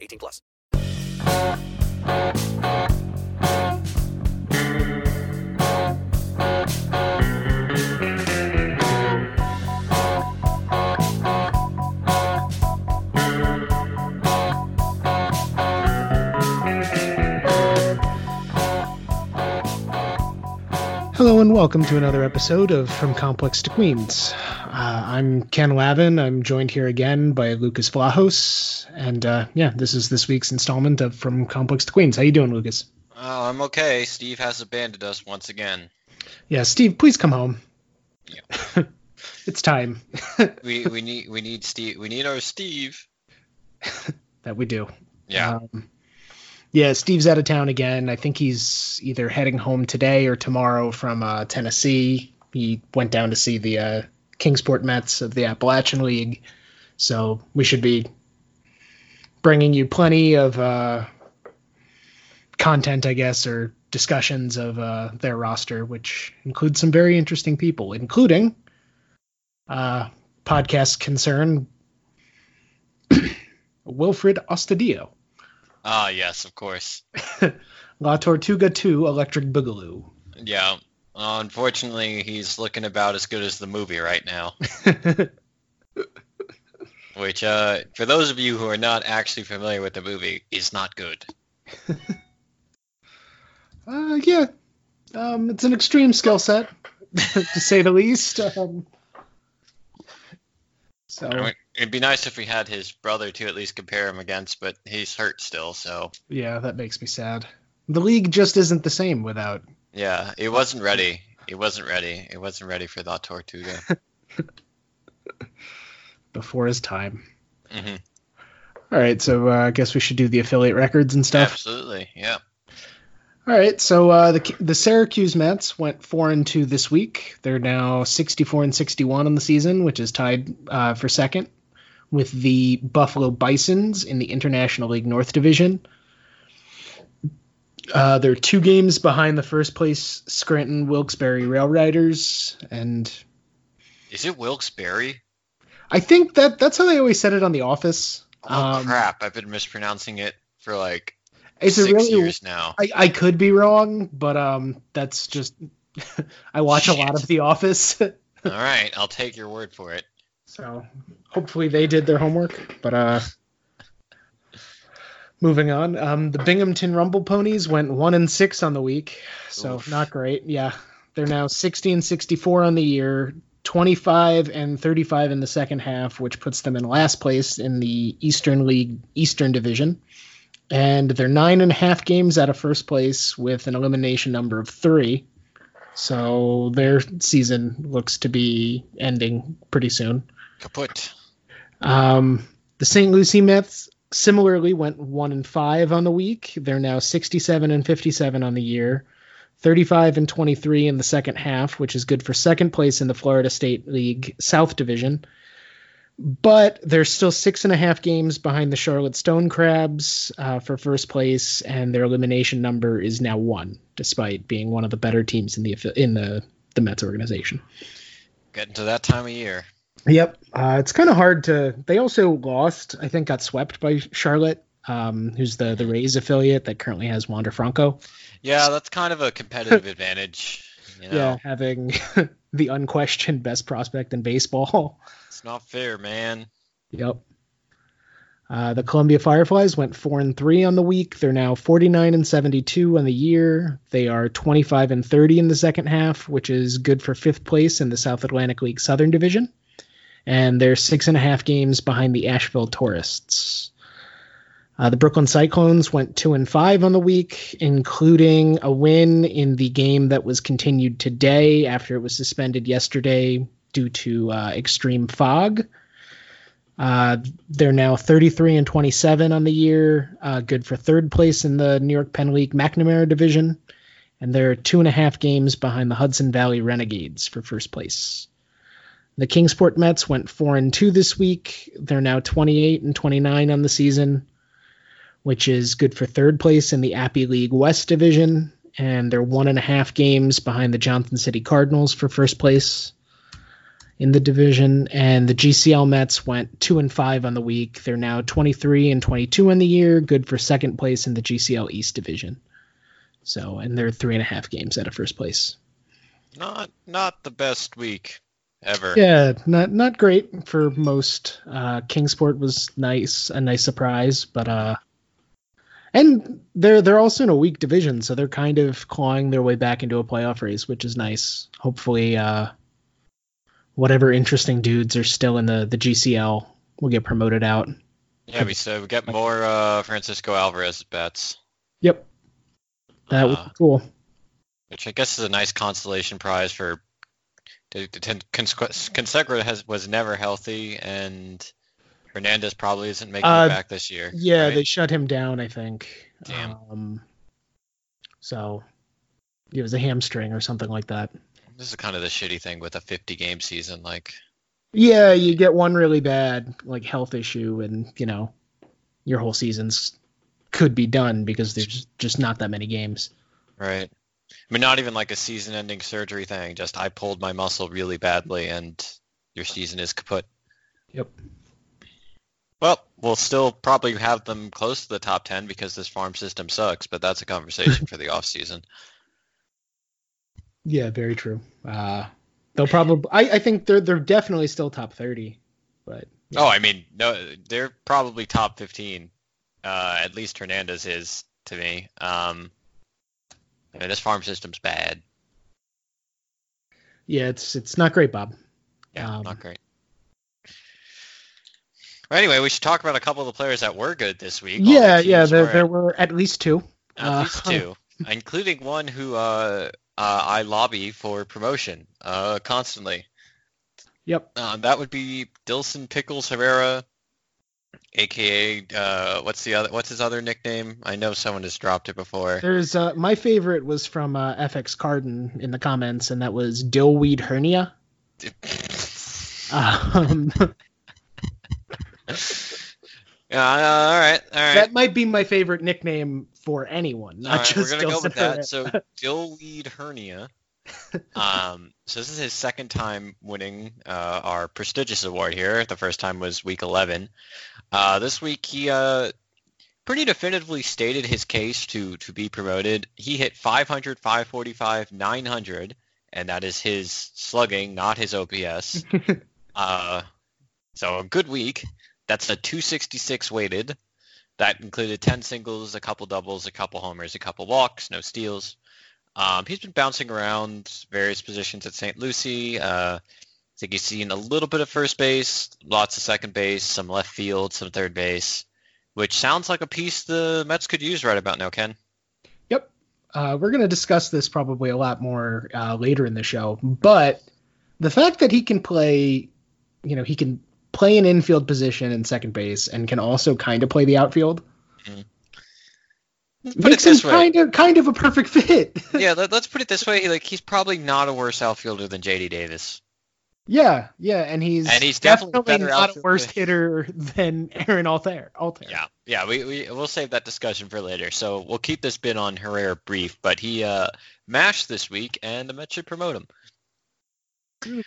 18+. Hello and welcome to another episode of From Complex to Queens. I'm Ken Lavin. I'm joined here again by Lucas Vlahos, and this is this week's installment of From Complex to Queens. How you doing, Lucas? I'm okay. Steve has abandoned us once again. Yeah, Steve, please come home. Yeah. It's time. we need Steve. We need our Steve. That we do. Yeah. Yeah, Steve's out of town again. I think he's either heading home today or tomorrow from Tennessee. He went down to see the Kingsport Mets of the Atlantic League. So we should be bringing you plenty of content, I guess, or discussions of their roster, which includes some very interesting people, including podcast concern Wilfred Ostadio. Ah, yes, of course. La Tortuga 2, Electric Boogaloo. Yeah. Unfortunately, he's looking about as good as the movie right now. Which, for those of you who are not actually familiar with the movie, is not good. Yeah. It's an extreme skill set, to say the least. It'd be nice if we had his brother to at least compare him against, but he's hurt still, so... Yeah, that makes me sad. The league just isn't the same without... Yeah, it wasn't ready. It wasn't ready for La Tortuga. Before his time. Mm-hmm. All right, so I guess we should do the affiliate records and stuff? Absolutely, yeah. All right, so the Syracuse Mets went 4-2 this week. They're now 64-61 on the season, which is tied for second with the Buffalo Bisons in the International League North Division. They're 2 games behind the first place Scranton Wilkes-Barre Railriders, and is it Wilkes-Barre? I think that's how they always said it on The Office. Oh crap! I've been mispronouncing it for like. It's 6 years now. I could be wrong, but that's just I watch a lot of The Office. All right, I'll take your word for it. So hopefully they did their homework. But moving on, the Binghamton Rumble Ponies went 1-6 on the week, so Oof. Not great. Yeah, they're now 60-64 on the year, 25 and 35 in the second half, which puts them in last place in the Eastern League, Eastern Division. And they're 9.5 games out of first place with an elimination number of 3. So their season looks to be ending pretty soon. Kaput. The St. Lucie Mets similarly went 1-5 on the week. They're now 67 and 57 on the year, 35 and 23 in the second half, which is good for second place in the Florida State League South Division. But they're still 6.5 games behind the Charlotte Stone Crabs for first place, and their elimination number is now 1, despite being one of the better teams in the Mets organization. Getting to that time of year. Yep. It's kind of hard to – they also lost, I think got swept by Charlotte, who's the Rays affiliate that currently has Wander Franco. Yeah, that's kind of a competitive advantage. You know? Yeah, having the unquestioned best prospect in baseball. It's not fair, man. Yep. The Columbia Fireflies went 4-3 on the week. They're now 49 and 72 on the year. They are 25 and 30 in the second half, which is good for fifth place in the South Atlantic League Southern Division. And they're 6.5 games behind the Asheville Tourists. The Brooklyn Cyclones went 2-5 on the week, including a win in the game that was continued today after it was suspended yesterday due to extreme fog. They're now 33 and 27 on the year, good for third place in the New York Penn League McNamara Division, and they're 2.5 games behind the Hudson Valley Renegades for first place. The Kingsport Mets went 4-2 this week. They're now 28 and 29 on the season, which is good for third place in the Appy League West Division, and they're 1.5 games behind the Johnson City Cardinals for first place in the division. And the GCL Mets went 2-5 on the week. They're now 23 and 22 on the year, good for second place in the GCL East Division. So, and they're 3.5 games out of first place. Not the best week ever. Yeah, not great for most. Kingsport was a nice surprise, but and they're also in a weak division, so they're kind of clawing their way back into a playoff race, which is nice. Hopefully, whatever interesting dudes are still in the GCL will get promoted out. Yeah, we get more Francisco Alvarez bets. Yep, that would be cool. Which I guess is a nice consolation prize for Consegra was never healthy, and Hernandez probably isn't making it back this year. Yeah, right? They shut him down, I think. Damn. So it was a hamstring or something like that. This is kind of the shitty thing with a 50-game season. Like, yeah, you get one really bad health issue, and your whole season's could be done because there's just not that many games. Right. I mean, not even like a season-ending surgery thing. Just I pulled my muscle really badly, and your season is kaput. Yep. Well, we'll still probably have them close to the top 10 because this farm system sucks, but that's a conversation for the offseason. Yeah, very true. They'll probably. I think they're definitely still top 30, but. Yeah. Oh, I mean, no, they're probably top 15. At least Hernandez is to me. I mean, this farm system's bad. Yeah, it's not great, Bob. Yeah, not great. Well, anyway, we should talk about a couple of the players that were good this week. Yeah, there were at least two. At least two, including one who I lobby for promotion constantly. Yep. That would be Dilson Pickles Herrera, AKA what's his other nickname? I know someone has dropped it before. There's my favorite was from FX Cardin in the comments, and that was Dillweed Hernia. All right. That might be my favorite nickname for anyone, not just Dilson. We're gonna go with that. So Dillweed Hernia. So this is his second time winning our prestigious award here. The first time was week 11. This week he pretty definitively stated his case to be promoted. He hit 500, 545, 900, and that is his slugging, not his OPS. So a good week. That's a 266 weighted. That included 10 singles, a couple doubles, a couple homers, a couple walks, no steals. He's been bouncing around various positions at St. Lucie, I think you've seen a little bit of first base, lots of second base, some left field, some third base, which sounds like a piece the Mets could use right about now, Ken. Yep. We're going to discuss this probably a lot more later in the show, but the fact that he can play, you know, he can play an infield position in second base and can also kind of play the outfield. Mm-hmm. Put it this way. Kind of a perfect fit. Yeah, let's put it this way. He's probably not a worse outfielder than JD Davis. Yeah, and he's definitely not a worse hitter than Aaron Altherr. Yeah, we'll save that discussion for later. So we'll keep this bit on Herrera brief, but he mashed this week, and the Mets should promote him.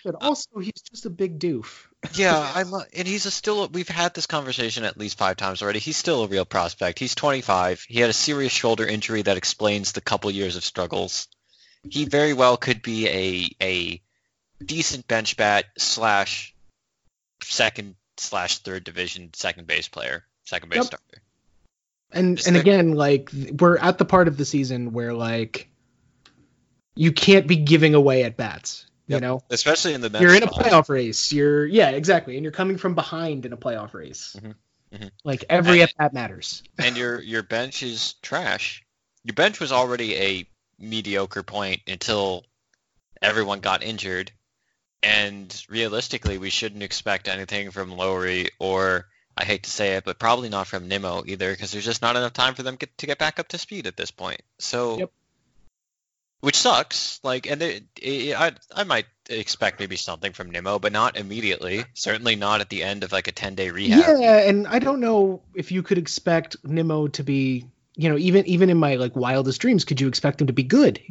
But also, he's just a big doof. Yeah, and he's we've had this conversation at least 5 times already. He's still a real prospect. He's 25. He had a serious shoulder injury that explains the couple years of struggles. He very well could be a decent bench bat / second / third division second base player, second base starter. And again, we're at the part of the season where you can't be giving away at bats, you know, especially in the Mets. You're in a playoff race. Yeah, exactly, and you're coming from behind in a playoff race. Mm-hmm. Mm-hmm. Every at bat matters. And your bench is trash. Your bench was already a mediocre point until everyone got injured. And realistically, we shouldn't expect anything from Lowrie or, I hate to say it, but probably not from Nimmo either, because there's just not enough time for them to get back up to speed at this point. So, which sucks. I might expect maybe something from Nimmo, but not immediately. Certainly not at the end of a 10-day rehab. Yeah, and I don't know if you could expect Nimmo to be, even in my wildest dreams, could you expect him to be good?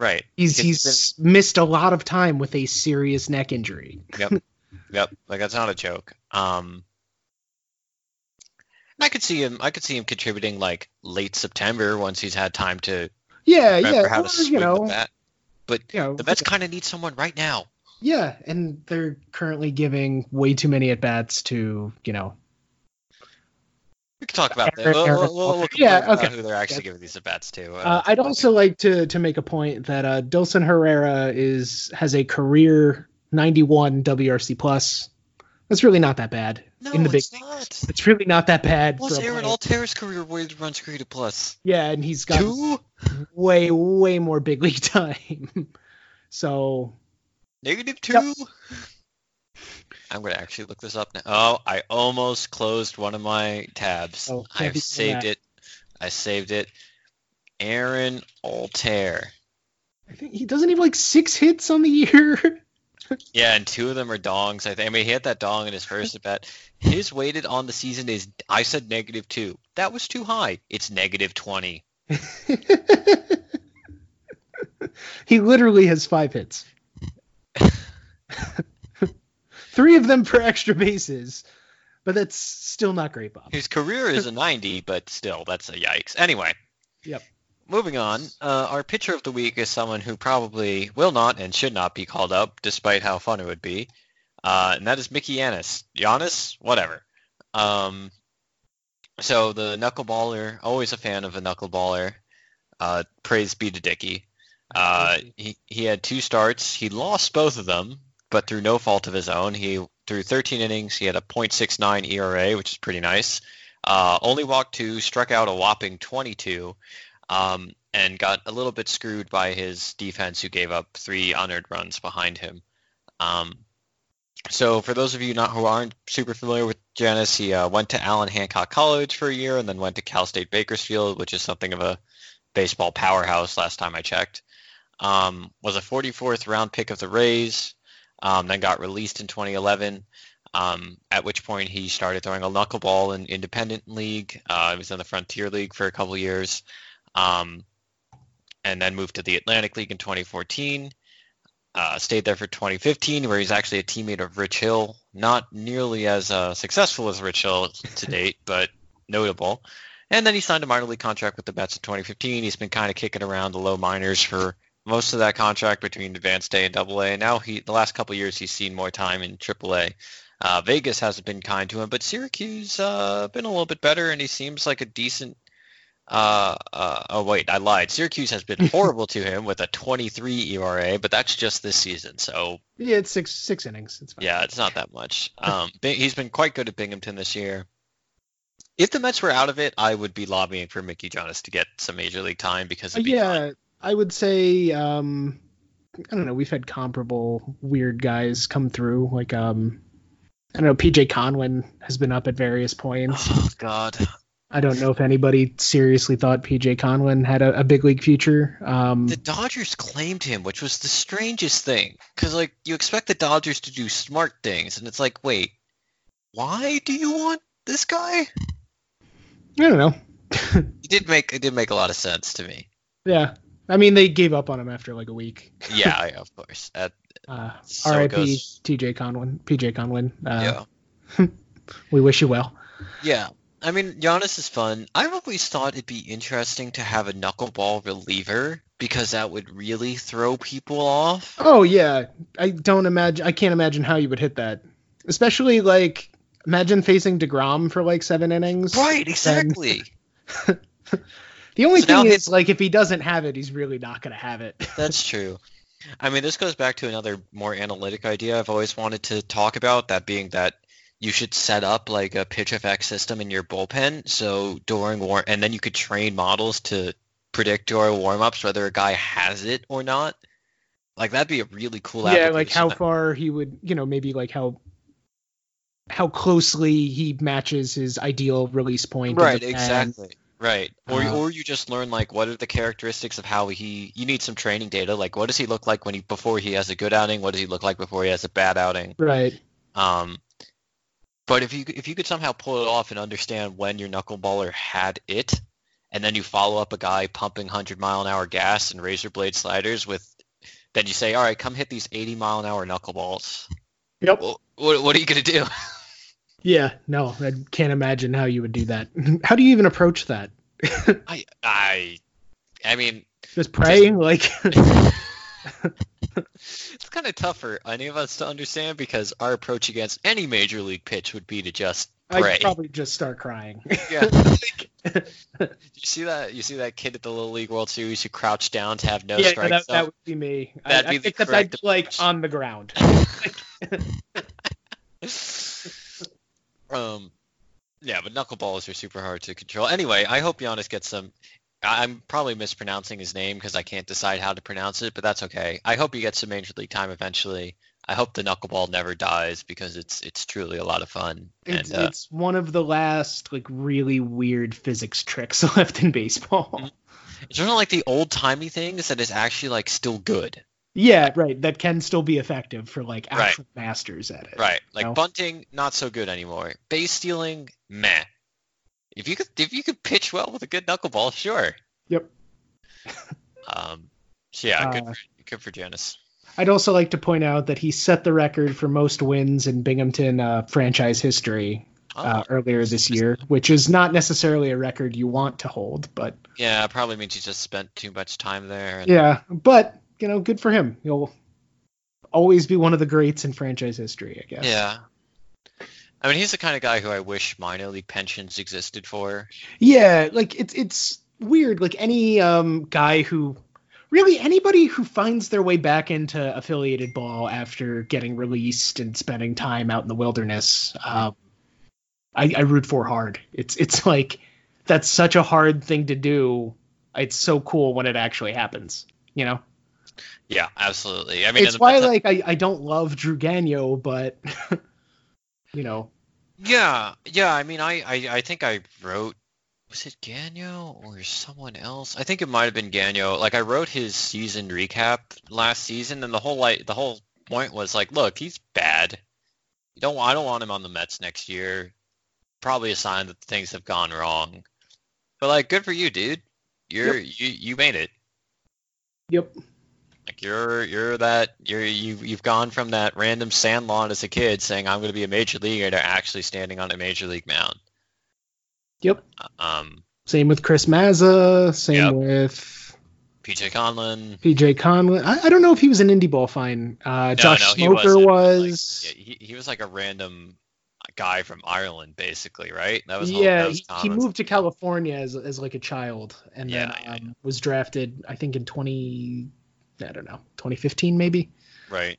Right. He's missed a lot of time with a serious neck injury. Yep. That's not a joke. I could see him contributing late September once he's had time to remember how to swing with that. But the Mets kind of need someone right now. Yeah, and they're currently giving way too many at bats to, We can talk about that. We'll about who they're actually giving these at-bats to. I'd also like to make a point that Dilson Herrera has a career 91 WRC+. That's really not that bad. No, it's not. It's really not that bad. What's Aaron Altherr's career weighted runs created plus? Yeah, and he's got way more big league time. So -2? Yep. I'm going to actually look this up now. Oh, I almost closed one of my tabs. Oh, I've saved it. Aaron Altherr. I think he doesn't have 6 hits on the year. Yeah, and 2 of them are dongs. He had that dong in his first at bat. His weighted on the season is, I said -2. That was too high. It's -20. He literally has 5 hits. 3 of them for extra bases, but that's still not great, Bob. His career is a 90, but still, that's a yikes. Anyway, moving on. Our pitcher of the week is someone who probably will not and should not be called up, despite how fun it would be, and that is Mickey Jannis. Whatever. So the knuckleballer, always a fan of a knuckleballer. Praise be to Dickie. He had 2 starts. He lost both of them, but through no fault of his own. He threw 13 innings. He had a .69 ERA, which is pretty nice. Only walked 2, struck out a whopping 22, and got a little bit screwed by his defense, who gave up 3 unearned runs behind him. So for those of you who aren't super familiar with Jannis, he went to Allen Hancock College for a year and then went to Cal State Bakersfield, which is something of a baseball powerhouse last time I checked. Was a 44th round pick of the Rays. Then got released in 2011, at which point he started throwing a knuckleball in independent league. He was in the Frontier League for a couple years, and then moved to the Atlantic League in 2014. Stayed there for 2015, where he's actually a teammate of Rich Hill. Not nearly as successful as Rich Hill to date, but notable. And then he signed a minor league contract with the Mets in 2015. He's been kind of kicking around the low minors for most of that contract between Advanced A and AA. Now the last couple of years he's seen more time in AAA. Vegas hasn't been kind to him, but Syracuse been a little bit better, and he seems like a decent Oh, wait, I lied. Syracuse has been horrible to him with a 23 ERA, but that's just this season. So yeah, it's six innings. It's fine. Yeah, it's not that much. He's been quite good at Binghamton this year. If the Mets were out of it, I would be lobbying for Mickey Jannis to get some major league time because it'd be fun. I would say I don't know. We've had comparable weird guys come through, like I don't know. PJ Conlon has been up at various points. Oh God. I don't know if anybody seriously thought PJ Conlon had a big league future. The Dodgers claimed him, which was the strangest thing. Because, like, you expect the Dodgers to do smart things, and it's like, wait, why do you want this guy? I don't know. It did make a lot of sense to me. Yeah. I mean, they gave up on him after, like, a week. Yeah, of course. So R.I.P. PJ Conlon. Yeah. We wish you well. Yeah. I mean, Giannis is fun. I've always thought it'd be interesting to have a knuckleball reliever because that would really throw people off. Oh, yeah. I can't imagine how you would hit that. Especially, like, imagine facing DeGrom for, like, 7 innings. Right, exactly. The only thing is, like, if he doesn't have it, he's really not going to have it. That's true. I mean, this goes back to another more analytic idea I've always wanted to talk about, that being that you should set up like a PitchFX system in your bullpen, so and then you could train models to predict during warmups whether a guy has it or not. Like that'd be a really cool application. Yeah, like how far he would, maybe like how closely he matches his ideal release point. Right, exactly. Right. Or you just learn like what are the characteristics of how you need some training data. Like what does he look like before he has a good outing? What does he look like before he has a bad outing? Right. But if you could somehow pull it off and understand when your knuckleballer had it, and then you follow up a guy pumping 100-mile-an-hour gas and razor blade sliders with, then you say, all right, come hit these 80-mile-an-hour knuckleballs. Yep. Well, what are you going to do? Yeah, no, I can't imagine how you would do that. How do you even approach that? I mean, just praying, like. It's kind of tough for any of us to understand because our approach against any major league pitch would be to just pray. I'd probably just start crying. Yeah. You see that kid at the Little League World Series who crouched down to have no strikes? Yeah, that would be me. Except I'd be like on the ground. Yeah, but knuckleballs are super hard to control. Anyway, I hope Giannis gets some. I'm probably mispronouncing his name because I can't decide how to pronounce it, but that's okay. I hope he gets some major league time eventually. I hope the knuckleball never dies because it's truly a lot of fun. It's one of the last like really weird physics tricks left in baseball. It's sort of like the old-timey things that is actually like still good. Yeah, right. That can still be effective for like actual masters at it. Right. Like bunting, not so good anymore. Base stealing, meh. If you could pitch well with a good knuckleball, sure. Yep. So yeah, good for Jannis. I'd also like to point out that he set the record for most wins in Binghamton franchise history earlier this year, which is not necessarily a record you want to hold, but yeah, it probably means he just spent too much time there. But good for him. He'll always be one of the greats in franchise history, I guess. Yeah. I mean, he's the kind of guy who I wish minor league pensions existed for. Yeah, like it's weird. Like any guy who anybody who finds their way back into affiliated ball after getting released and spending time out in the wilderness, I root for hard. It's like that's such a hard thing to do. It's so cool when it actually happens, Yeah, absolutely. I mean, it's why like I don't love Drew Gagno, but. Yeah. I mean, I think I wrote, was it Gagno or someone else? I think it might have been Gagno. Like I wrote his season recap last season, and the whole point was like, look, he's bad. I don't want him on the Mets next year. Probably a sign that things have gone wrong. But like, good for you, dude. You made it. Yep. Like you've gone from that random sand lawn as a kid saying I'm going to be a major leaguer to actually standing on a major league mound. Yep. Same with Chris Mazza. Same with PJ Conlon. I don't know if he was an indie ball fine. Josh Smoker was. He was like a random. guy from Ireland, basically, right? That was he moved to California as like a child, and then was drafted, I think, in 2015 maybe. Right.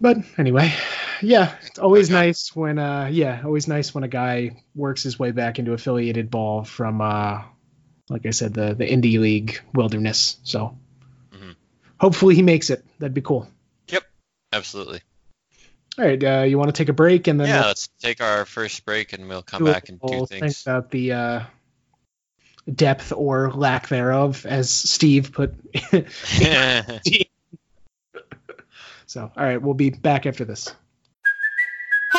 But anyway, it's always nice when a guy works his way back into affiliated ball from like I said, the indie league wilderness. So hopefully he makes it. That'd be cool. Yep, absolutely. All right, you want to take a break and then let's take our first break and we'll come back and do things about the depth or lack thereof, as Steve put. So, all right, we'll be back after this. Hey,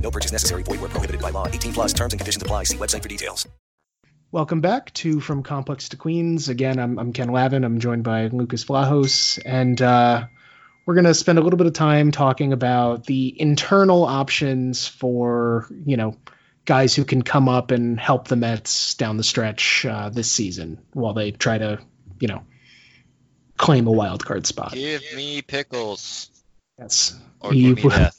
No purchase necessary. Void where prohibited by law. 18+ terms and conditions apply. See website for details. Welcome back to From Complex to Queens. Again, I'm Ken Lavin. I'm joined by Lucas Vlahos. And we're going to spend a little bit of time talking about the internal options for, guys who can come up and help the Mets down the stretch this season while they try to, claim a wild card spot. Give me Pickles. Yes. Or give me death.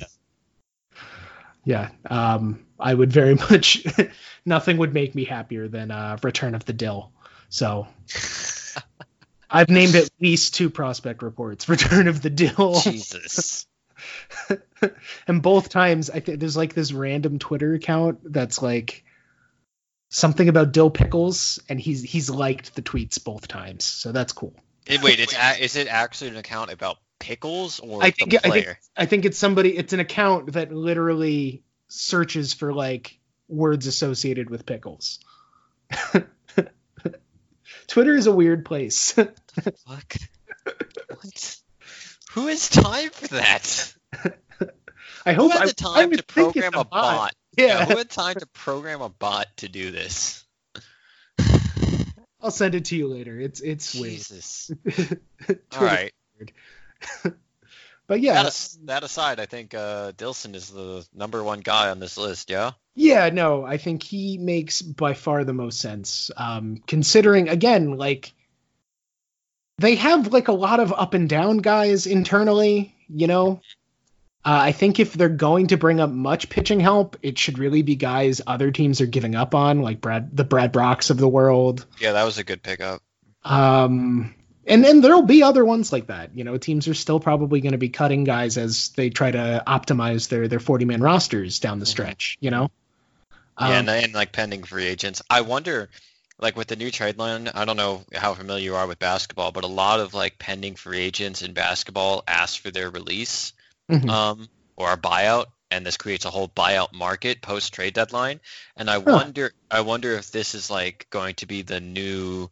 Yeah, I would very much. Nothing would make me happier than Return of the Dill. So I've named at least two prospect reports Return of the Dill. Jesus. And both times, I think there's like this random Twitter account that's like something about Dill Pickles, and he's liked the tweets both times. So that's cool. Wait, is it actually an account about Pickles or the player? I think it's somebody. It's an account that literally searches for like words associated with pickles. Twitter is a weird place. What the fuck? What? Who has time for that? I hope I had the time to program a bot. Yeah, who had time to program a bot to do this? I'll send it to you later. It's Jesus. Weird. All right. Weird. But yeah, that aside, I think Dilson is the number one guy on this list. I think he makes by far the most sense, considering again, like they have like a lot of up and down guys internally, I think if they're going to bring up much pitching help, it should really be guys other teams are giving up on, like the Brad Brocks of the world. Yeah, that was a good pickup. And then there'll be other ones like that. Teams are still probably going to be cutting guys as they try to optimize their 40-man rosters down the stretch, and like pending free agents. I wonder, like with the new trade line, I don't know how familiar you are with basketball, but a lot of like pending free agents in basketball ask for their release or a buyout, and this creates a whole buyout market post-trade deadline. And I wonder if this is like going to be the new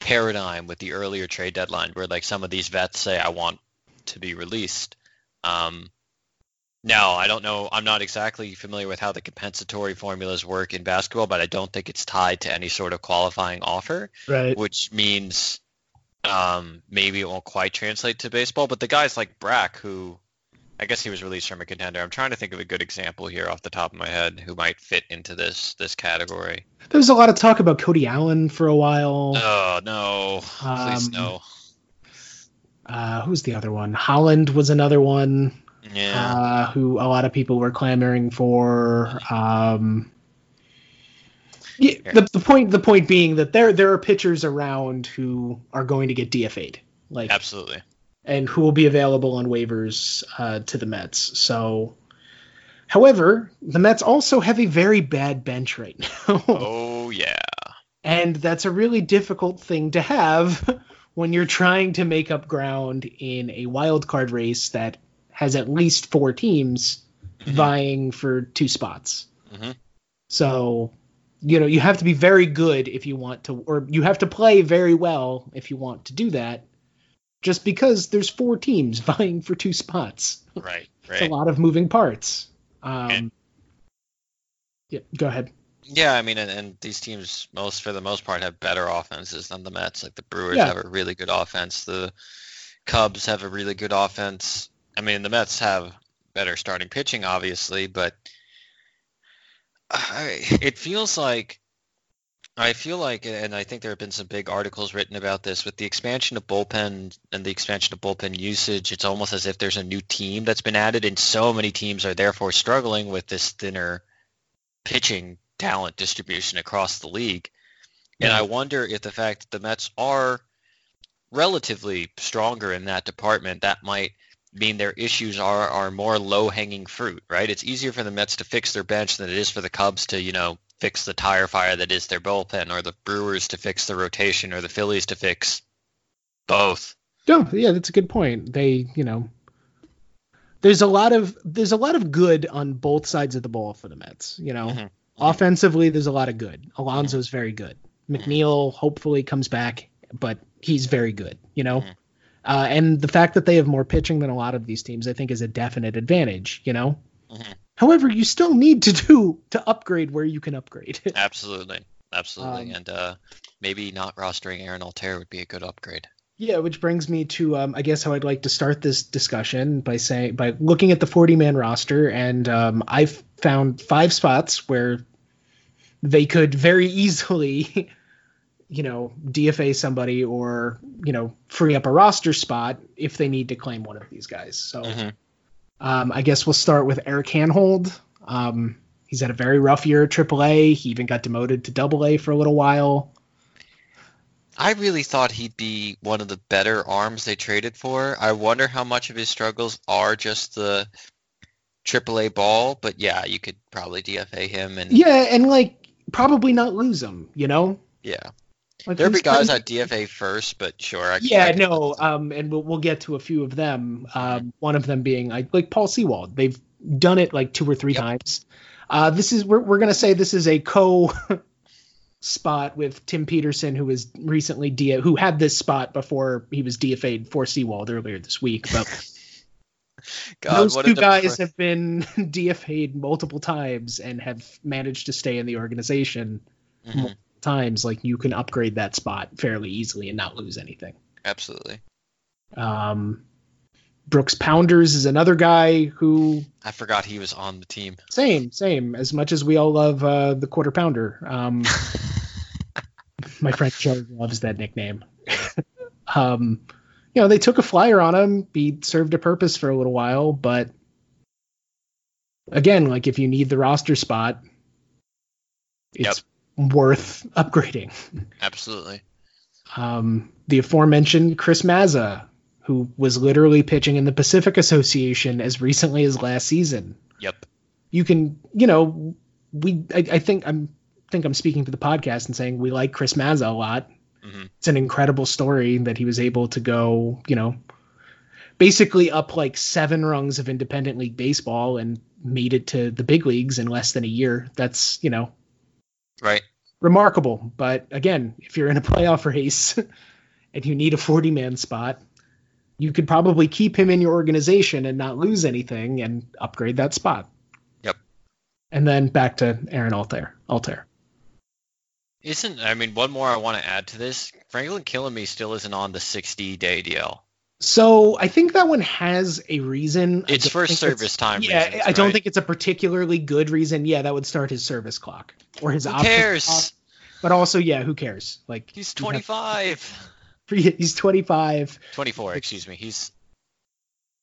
paradigm with the earlier trade deadline, where like some of these vets say I want to be released. Now I don't know, I'm not exactly familiar with how the compensatory formulas work in basketball, but I don't think it's tied to any sort of qualifying offer, right? Which means maybe it won't quite translate to baseball, but the guys like Brack, who I guess he was released from a contender. I'm trying to think of a good example here off the top of my head who might fit into this category. There was a lot of talk about Cody Allen for a while. Oh, no. Please, no. Who's the other one? Holland was another one. Yeah. Who a lot of people were clamoring for. The point being that there are pitchers around who are going to get DFA'd. Like, absolutely. And who will be available on waivers to the Mets. So, however, the Mets also have a very bad bench right now. Oh, yeah. And that's a really difficult thing to have when you're trying to make up ground in a wild card race that has at least four teams vying for two spots. Mm-hmm. So, you know, you have to be very good if you want to, or you have to play very well if you want to do that, just because there's four teams vying for two spots. Right. It's a lot of moving parts. Yeah, go ahead. Yeah, I mean, and these teams, for the most part, have better offenses than the Mets. Like, the Brewers have a really good offense. The Cubs have a really good offense. I mean, the Mets have better starting pitching, obviously, but I feel like, and I think there have been some big articles written about this, with the expansion of bullpen and the expansion of bullpen usage, it's almost as if there's a new team that's been added, and so many teams are therefore struggling with this thinner pitching talent distribution across the league. And I wonder if the fact that the Mets are relatively stronger in that department, that might mean their issues are more low-hanging fruit, right? It's easier for the Mets to fix their bench than it is for the Cubs to, you know, fix the tire fire that is their bullpen, or the Brewers to fix the rotation, or the Phillies to fix both. No, yeah, that's a good point. They, you know, there's a lot of good on both sides of the ball for the Mets, you know. Mm-hmm. Offensively, there's a lot of good. Alonso's very good. McNeil hopefully comes back, but he's very good, you know. And the fact that they have more pitching than a lot of these teams, I think, is a definite advantage, you know. However, you still need to upgrade where you can upgrade. Absolutely. And maybe not rostering Aaron Altherr would be a good upgrade. Yeah, which brings me to, I guess, how I'd like to start this discussion by looking at the 40-man roster, and I've found five spots where they could very easily, you know, DFA somebody or, you know, free up a roster spot if they need to claim one of these guys. So I guess we'll start with Eric Hanhold. He's had a very rough year at AAA. He even got demoted to AA for a little while. I really thought he'd be one of the better arms they traded for. I wonder how much of his struggles are just the AAA ball, but yeah, you could probably DFA him. And yeah, and like probably not lose him, you know? Yeah. Like, there'd be guys I'd DFA first, but sure. And we'll get to a few of them. One of them being like Paul Sewald. They've done it like two or three times. We're going to say this is a spot with Tim Peterson, who was recently who had this spot before he was DFA'd for Sewald earlier this week. But those two guys have been DFA'd multiple times and have managed to stay in the organization multiple times. Like, you can upgrade that spot fairly easily and not lose anything. Absolutely. Brooks Pounders is another guy who I forgot he was on the team. Same. As much as we all love the Quarter Pounder, my friend Joe loves that nickname. You know, they took a flyer on him. He served a purpose for a little while, but again, like, if you need the roster spot, it's worth upgrading. Absolutely. The aforementioned Chris Mazza, who was literally pitching in the Pacific Association as recently as last season. Yep. You can, you know, I think I'm speaking to the podcast and saying we like Chris Mazza a lot. Mm-hmm. It's an incredible story that he was able to go, you know, basically up like 7 rungs of independent league baseball and made it to the big leagues in less than a year. That's, you know, remarkable. But again, if you're in a playoff race and you need a 40-man spot, you could probably keep him in your organization and not lose anything and upgrade that spot. Yep. And then back to Aaron Altherr. One more I want to add to this. Franklin Killamy still isn't on the 60-day DL. So I think that one has a reason. It's for service time. Yeah, reasons, I don't think it's a particularly good reason. Yeah, that would start his service clock or his option. Who cares? But also, yeah, who cares? Like, he's 25. He's 24, excuse me. He's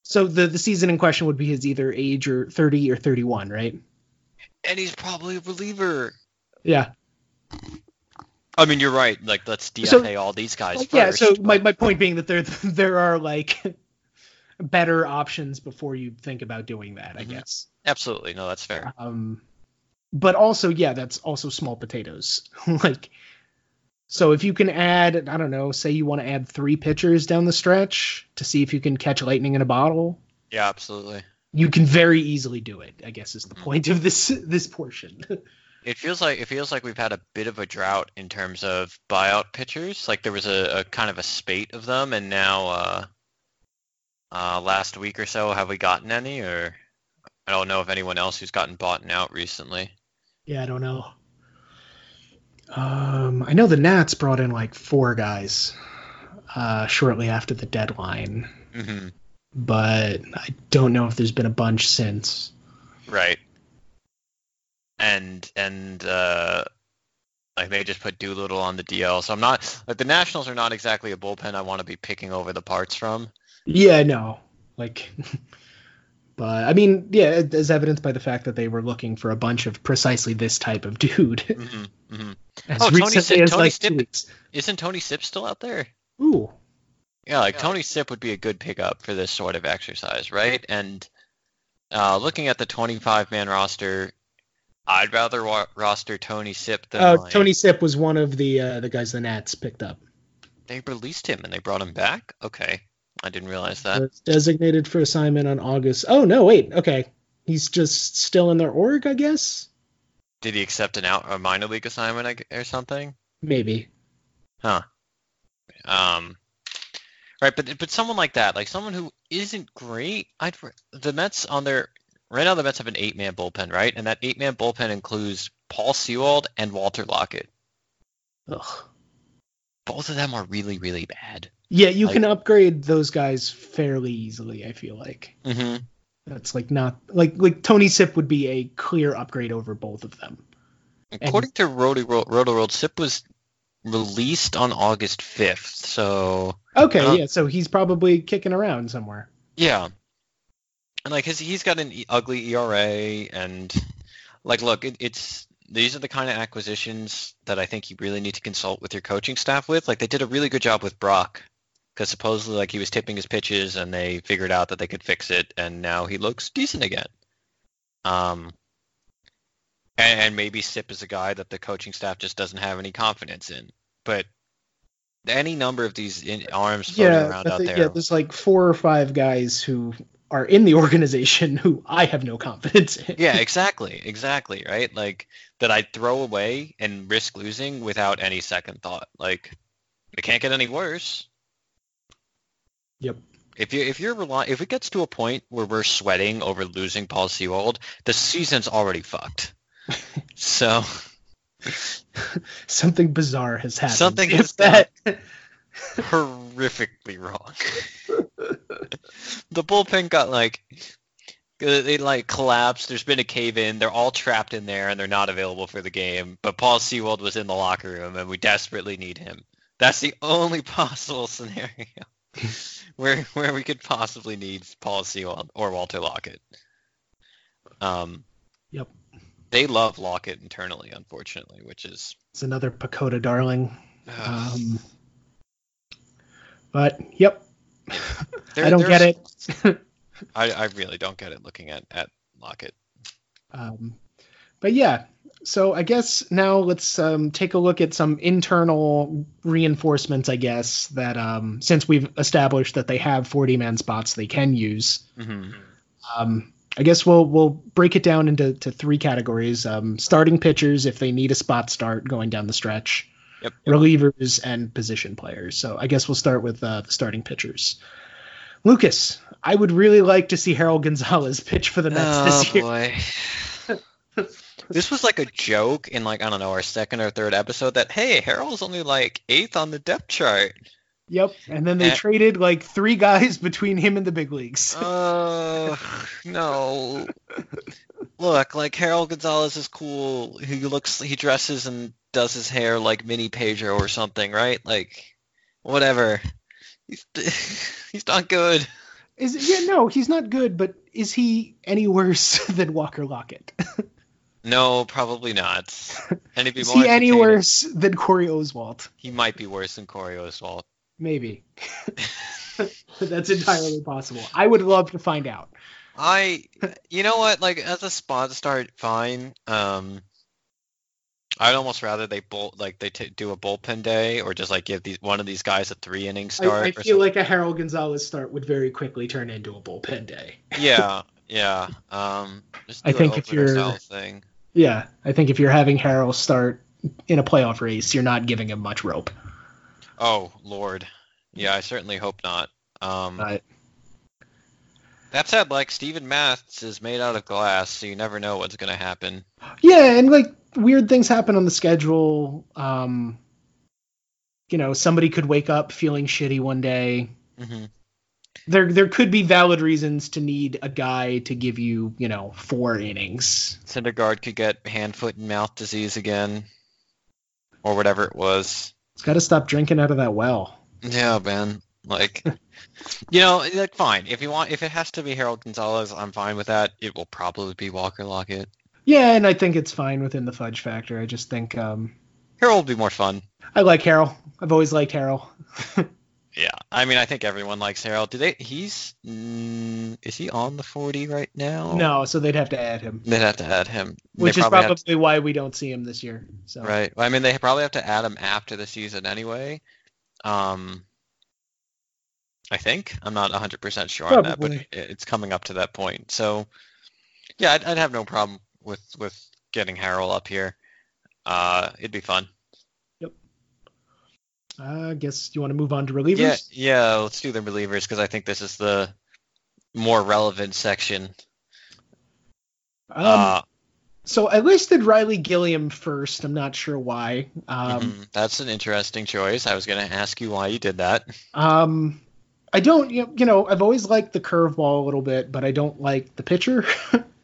so the season in question would be his either age or 30 or 31, right? And he's probably a reliever. Yeah. I mean, you're right. Like, let's DFA all these guys first. Yeah. So my point being that there are like better options before you think about doing that, I guess. Absolutely. No, that's fair. But also, yeah, that's also small potatoes. Like, So if you can add, I don't know, say you want to add 3 pitchers down the stretch to see if you can catch lightning in a bottle. Yeah, absolutely. You can very easily do it, I guess, is the point of this portion. It feels like we've had a bit of a drought in terms of buyout pitchers. Like there was a kind of a spate of them, and now last week or so, have we gotten any? Or I don't know of anyone else who's gotten bought and out recently. Yeah, I don't know. I know the Nats brought in like 4 guys shortly after the deadline, but I don't know if there's been a bunch since. Right. And like they just put Doolittle on the DL, so I'm not like the Nationals are not exactly a bullpen I want to be picking over the parts from. Yeah, no, like, but I mean, yeah, as evidenced by the fact that they were looking for a bunch of precisely this type of dude. Isn't Tony Sipp still out there? Ooh, yeah, like yeah. Tony Sipp would be a good pickup for this sort of exercise, right? And looking at the 25-man roster. I'd rather roster Tony Sipp than... Tony Sipp was one of the guys the Nats picked up. They released him and they brought him back? Okay. I didn't realize that. Designated for assignment on August... Oh, no, wait. Okay. He's just still in their org, I guess? Did he accept a minor league assignment or something? Maybe. Huh. Right, but someone like that, like someone who isn't great, the Mets on their... Right now, the Mets have an 8-man bullpen, right? And that 8-man bullpen includes Paul Sewald and Walter Lockett. Ugh. Both of them are really, really bad. Yeah, you can upgrade those guys fairly easily, I feel like. Mm-hmm. That's like not... Like Tony Sipp would be a clear upgrade over both of them. According to Roto-World, Sipp was released on August 5th, so... Okay, yeah, so he's probably kicking around somewhere. Yeah. And like he's got an ugly ERA, and like, look, these are the kind of acquisitions that I think you really need to consult with your coaching staff with. Like they did a really good job with Brock, because supposedly like he was tipping his pitches, and they figured out that they could fix it, and now he looks decent again. And maybe Sipp is a guy that the coaching staff just doesn't have any confidence in, but. Any number of these arms floating around out there. Yeah, there's like 4 or 5 guys who are in the organization who I have no confidence in. Yeah, exactly, right? Like, that I'd throw away and risk losing without any second thought. Like, it can't get any worse. Yep. If it gets to a point where we're sweating over losing Paul Sewald, the season's already fucked. So... Something bizarre has happened. Something has gone horrifically wrong. The bullpen got collapsed. There's been a cave-in. They're all trapped in there, and they're not available for the game. But Paul Sewald was in the locker room, and we desperately need him. That's the only possible scenario where we could possibly need Paul Sewald or Walter Lockett. Yep. They love Lockett internally, unfortunately, which is... It's another Pacoda darling. But, yep. I don't get it. I really don't get it looking at Lockett. But, yeah. So, I guess now let's take a look at some internal reinforcements, I guess, that since we've established that they have 40-man spots they can use... Mm-hmm. I guess we'll break it down into 3 categories. Starting pitchers, if they need a spot start going down the stretch. Yep. Relievers and position players. So I guess we'll start with the starting pitchers. Lucas, I would really like to see Harold Gonzalez pitch for the Mets this year. Oh, boy. This was like a joke in, like, I don't know, our 2nd or 3rd episode that, hey, Harold's only, like, 8th on the depth chart. Yep, and then they traded, like, 3 guys between him and the big leagues. Oh, no. Look, like, Harold Gonzalez is cool. He dresses and does his hair like Mini Pedro or something, right? Like, whatever. He's not good. He's not good, but is he any worse than Walker Lockett? No, probably not. And it'd be is more he any worse than Corey Oswalt? He might be worse than Corey Oswalt. Maybe. That's entirely possible. I would love to find out. You know what? Like, as a spot start, fine. I'd almost rather they do a bullpen day or just like give one of these guys a 3-inning start. I feel like a Harold Gonzalez start would very quickly turn into a bullpen day. Yeah. Just do I think if you're thing. Yeah, I think if you're having Harold start in a playoff race, you're not giving him much rope. Oh Lord, yeah, I certainly hope not. That said, like, Steven Matz is made out of glass, so you never know what's going to happen. Yeah, and, like, weird things happen on the schedule. You know, somebody could wake up feeling shitty one day. Mm-hmm. There could be valid reasons to need a guy to give you, you know, 4 innings. Syndergaard could get hand, foot, and mouth disease again, or whatever it was. He's got to stop drinking out of that well. Yeah, man. Like... You know, like, fine. If it has to be Harold Gonzalez, I'm fine with that. It will probably be Walker Lockett. Yeah, and I think it's fine within the fudge factor. I just think Harold will be more fun. I like Harold. I've always liked Harold. Yeah, I mean, I think everyone likes Harold. Is he on the 40 right now? No, so they'd have to add him. Which is probably why we don't see him this year. So. Right. Well, I mean, they probably have to add him after the season anyway. I think. I'm not 100% sure on that, but it's coming up to that point. So, yeah, I'd have no problem with getting Harrell up here. It'd be fun. Yep. I guess you want to move on to relievers? Yeah, let's do the relievers because I think this is the more relevant section. So I listed Riley Gilliam first. I'm not sure why. That's an interesting choice. I was going to ask you why you did that. I don't, you know, I've always liked the curveball a little bit, but I don't like the pitcher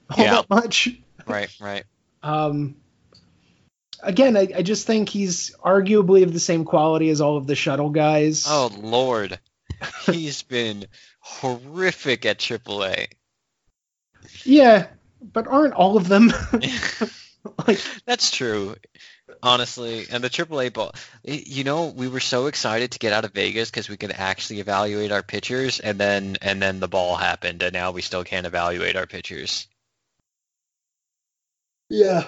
that much. Right. Again, I just think he's arguably of the same quality as all of the shuttle guys. Oh, Lord. He's been horrific at AAA. Yeah, but aren't all of them? Like, that's true. Honestly, and the AAA ball, you know, we were so excited to get out of Vegas because we could actually evaluate our pitchers, and then the ball happened, and now we still can't evaluate our pitchers. Yeah.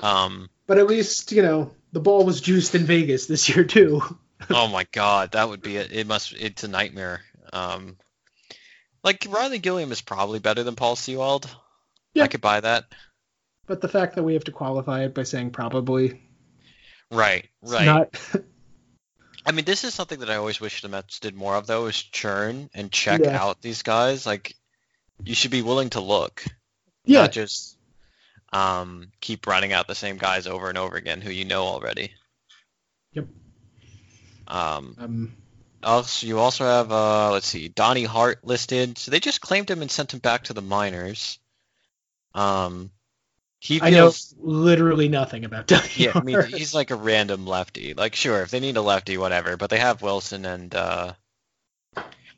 But at least, you know, the ball was juiced in Vegas this year too. Oh my God, that would be it's a nightmare. Like Riley Gilliam is probably better than Paul Sewald. Yeah. I could buy that. But the fact that we have to qualify it by saying probably. Right. Not... I mean, this is something that I always wish the Mets did more of, though, is churn and check out these guys. Like, you should be willing to look. Yeah. Not just keep running out the same guys over and over again who you know already. Yep. You also have, Donnie Hart listed. So they just claimed him and sent him back to the minors. I know literally nothing about Donnie Hart. I mean, he's like a random lefty. Like, sure, if they need a lefty, whatever. But they have Wilson, and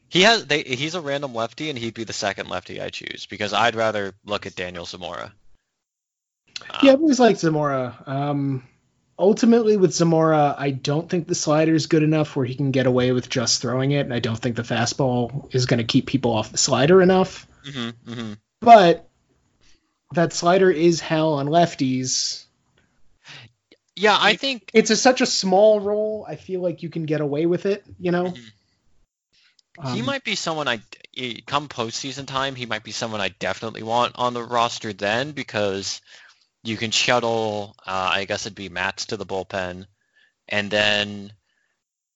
he's a random lefty, and he'd be the second lefty I choose because I'd rather look at Daniel Zamora. I've always liked Zamora. Ultimately, with Zamora, I don't think the slider is good enough where he can get away with just throwing it, and I don't think the fastball is going to keep people off the slider enough. Mm-hmm. But that slider is hell on lefties. Yeah, I think... It's such a small role, I feel like you can get away with it, you know? Mm-hmm. He might be someone come postseason time, he might be someone I definitely want on the roster then, because you can shuttle, I guess it'd be Matz to the bullpen, and then...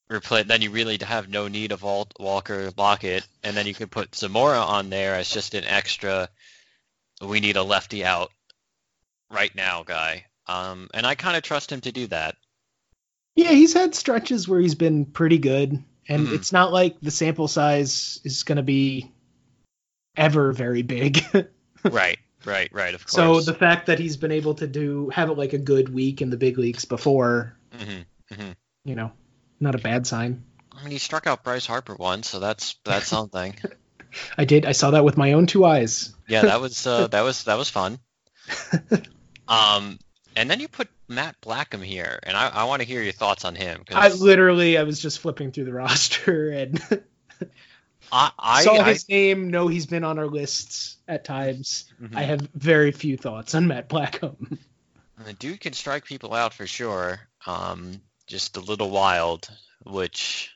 Then you really have no need of Walker Lockett, and then you could put Zamora on there as just an extra... we need a lefty out right now guy. And I kind of trust him to do that. Yeah, he's had stretches where he's been pretty good, and it's not like the sample size is going to be ever very big. Right, of course. So the fact that he's been able to have it like a good week in the big leagues before, you know, not a bad sign. I mean, he struck out Bryce Harper once, so that's something. I did. I saw that with my own two eyes. Yeah, that was fun. And then you put Matt Blackham here, and I want to hear your thoughts on him. I was just flipping through the roster and saw his name. No, he's been on our lists at times. I have very few thoughts on Matt Blackham. The dude can strike people out for sure. Just a little wild, which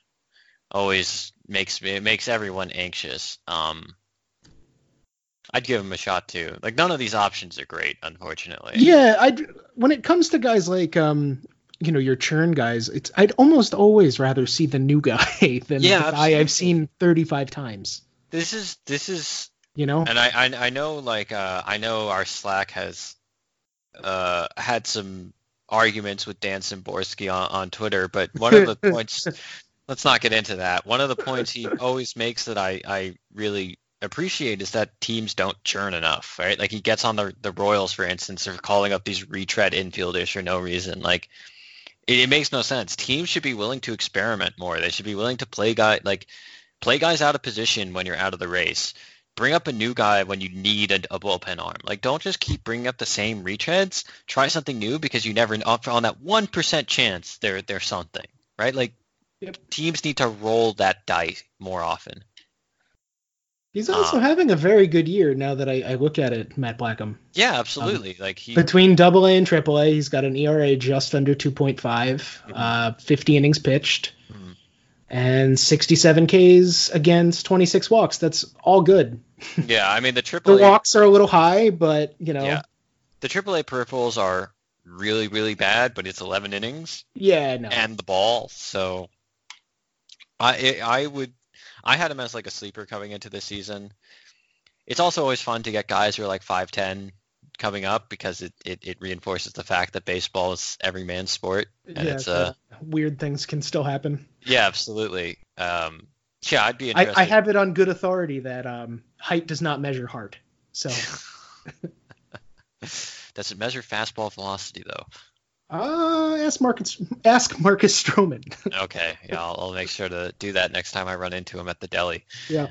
always makes everyone anxious. I'd give him a shot too. Like, none of these options are great, unfortunately. Yeah, when it comes to guys like your churn guys, I'd almost always rather see the new guy than the guy I've seen 35 times. This is and I know, like, I know our Slack has had some arguments with Dan Szymborski on Twitter, but one of the points, let's not get into that. One of the points he always makes that I really appreciate is that teams don't churn enough, right? Like, he gets on the Royals, for instance, for calling up these retread infielders for no reason. Like, it makes no sense. Teams should be willing to experiment more. They should be willing to play guys out of position when you're out of the race. Bring up a new guy when you need a bullpen arm. Like, don't just keep bringing up the same retreads. Try something new, because you never know, on that 1% chance they're something, right? Like, teams need to roll that dice more often. He's also having a very good year, now that I look at it, Matt Blackham. Yeah, absolutely. Between Double-A and Triple-A, he's got an ERA just under 2.5, 50 innings pitched. Mm-hmm. And 67 Ks against 26 walks. That's all good. Yeah, I mean, the Triple A... the walks are a little high, but, Yeah. The Triple A peripherals are really, really bad, but it's 11 innings. Yeah, no. And the ball, so... I had him as, like, a sleeper coming into this season. It's also always fun to get guys who are, like, 5'10", coming up, because it reinforces the fact that baseball is every man's sport, and weird things can still happen. Yeah, absolutely. I'd be interested. I have it on good authority that height does not measure heart. So does it measure fastball velocity though? Ask Marcus Stroman. Okay, yeah, I'll make sure to do that next time I run into him at the deli. Yeah.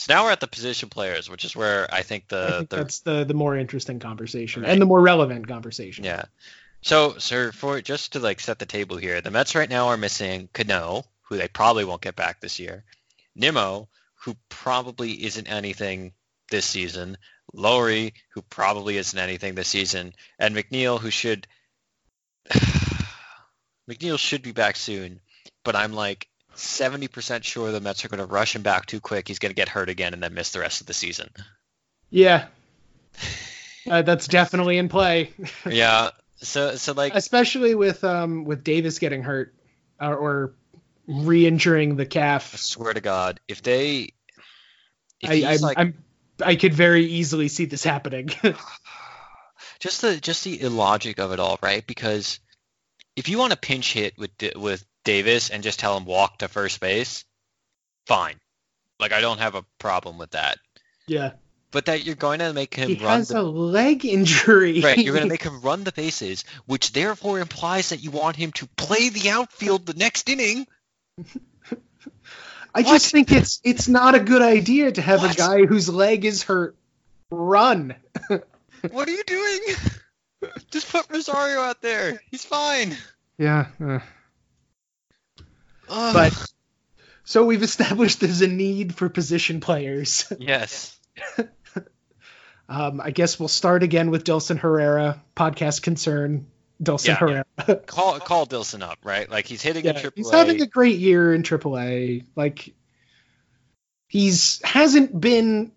So now we're at the position players, which is where I think that's the more interesting conversation, right? And the more relevant conversation. Yeah. So, sir, just to, like, set the table here, the Mets right now are missing Cano, who they probably won't get back this year, Nimmo, who probably isn't anything this season, Lowrie, who probably isn't anything this season, and McNeil, who should be back soon, but I'm like 70% sure the Mets are going to rush him back too quick. He's going to get hurt again and then miss the rest of the season. Yeah. That's definitely in play. Yeah. So like, especially with Davis getting hurt or re-injuring the calf. I swear to God, I could very easily see this happening. just the illogic of it all, right? Because if you want to pinch hit with Davis and just tell him walk to first base, fine. Like, I don't have a problem with that. Yeah. But that you're going to make him a leg injury. Right, you're going to make him run the bases, which therefore implies that you want him to play the outfield the next inning. I just think it's not a good idea to have a guy whose leg is hurt run. What are you doing? Just put Rosario out there. He's fine. Yeah. But so we've established there's a need for position players. Yes. I guess we'll start again with Dilson Herrera, podcast concern. Herrera. Yeah. Call Dilson up, right? Like, he's hitting in AAA. He's having a great year in AAA. Like, hasn't been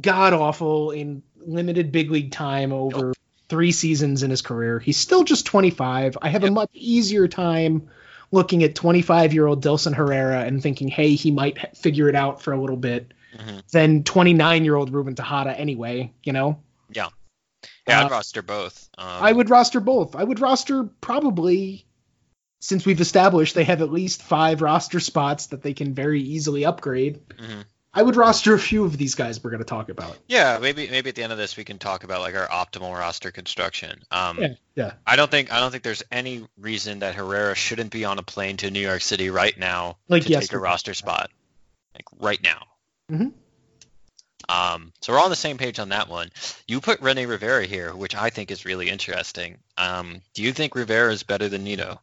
god awful in limited big league time over 3 seasons in his career. He's still just 25. I have a much easier time looking at 25-year-old Dilson Herrera and thinking, hey, he might figure it out for a little bit, than 29-year-old Ruben Tejada anyway, Yeah. Yeah, I'd roster both. I would roster both. I would roster probably, since we've established they have at least 5 roster spots that they can very easily upgrade, I would roster a few of these guys we're going to talk about. Yeah, maybe at the end of this we can talk about, like, our optimal roster construction. Yeah. I don't think there's any reason that Herrera shouldn't be on a plane to New York City right now to take a roster spot, like, right now. So we're on the same page on that one. You put Rene Rivera here, which I think is really interesting. Do you think Rivera is better than Nido?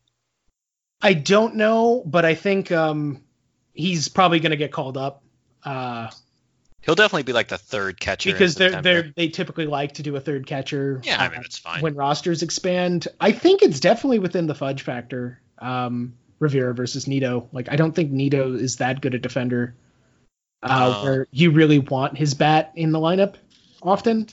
I don't know, but I think he's probably going to get called up. He'll definitely be like the third catcher. Because they typically like to do a third catcher. Yeah, I mean, it's fine. When rosters expand, I think it's definitely within the fudge factor. Rivera versus Nido. Like, I don't think Nido is that good a defender where you really want his bat in the lineup often.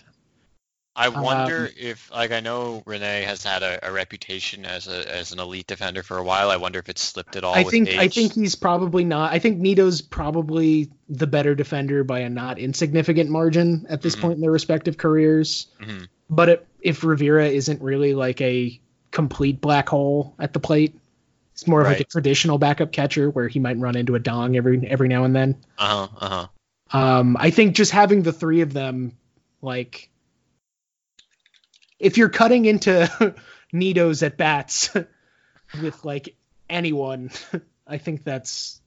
I wonder if, like, I know Rene has had a reputation as an elite defender for a while. I wonder if it's slipped at all. I think he's probably not. I think Nido's probably the better defender by a not insignificant margin at this point in their respective careers. Mm-hmm. But if Rivera isn't really like a complete black hole at the plate, it's more of like a traditional backup catcher where he might run into a dong every now and then. I think just having the three of them, like, if you're cutting into Nido's at bats with like anyone, I think that's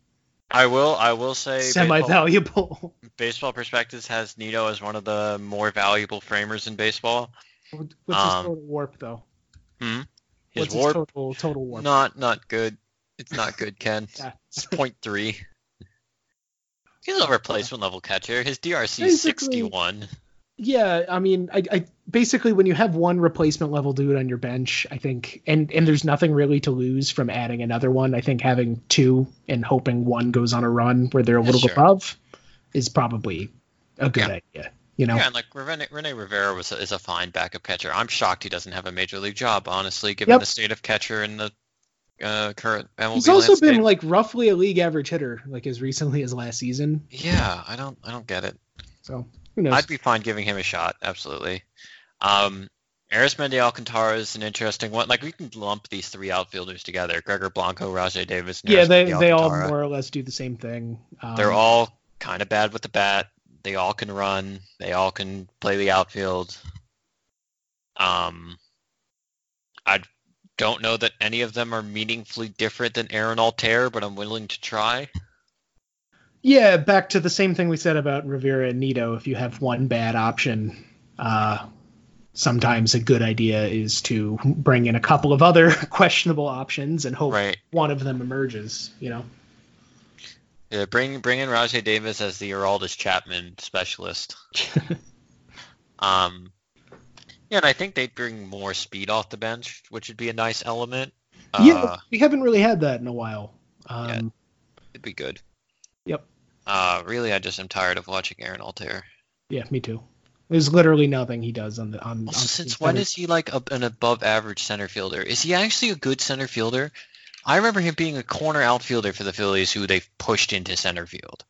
I will say semi-valuable. Baseball Perspectives has Nido as one of the more valuable framers in baseball. What's his total warp though? His warp total warp. Not good. It's not good, Ken. Yeah. It's 0.3. He's a replacement level catcher. His DRC is 61. Yeah, I mean, I basically when you have one replacement level dude on your bench, I think, and there's nothing really to lose from adding another one. I think having two and hoping one goes on a run where they're a little above is probably a good idea. You know? Yeah, and like Rene Rivera is a fine backup catcher. I'm shocked he doesn't have a major league job, honestly, given the state of catcher in the current MLB He's also landscape. Been like roughly a league average hitter, like as recently as last season. Yeah, I don't get it. So. I'd be fine giving him a shot, absolutely. Arizmendi Alcantara is an interesting one. Like, we can lump these three outfielders together: Gregor Blanco, Rajay Davis. And they all more or less do the same thing. They're all kind of bad with the bat. They all can run. They all can play the outfield. I don't know that any of them are meaningfully different than Aaron Altherr, but I'm willing to try. Yeah, back to the same thing we said about Rivera and Nido. If you have one bad option, sometimes a good idea is to bring in a couple of other questionable options and hope one of them emerges, you know? Yeah, bring in Rajay Davis as the Aroldis Chapman specialist. Yeah, and I think they'd bring more speed off the bench, which would be a nice element. Yeah, we haven't really had that in a while. Yeah, it'd be good. Yep. Really, I just am tired of watching Aaron Altherr. Yeah, me too. There's literally nothing he does on the on. Also, since when is he like an above-average center fielder? Is he actually a good center fielder? I remember him being a corner outfielder for the Phillies, who they've pushed into center field.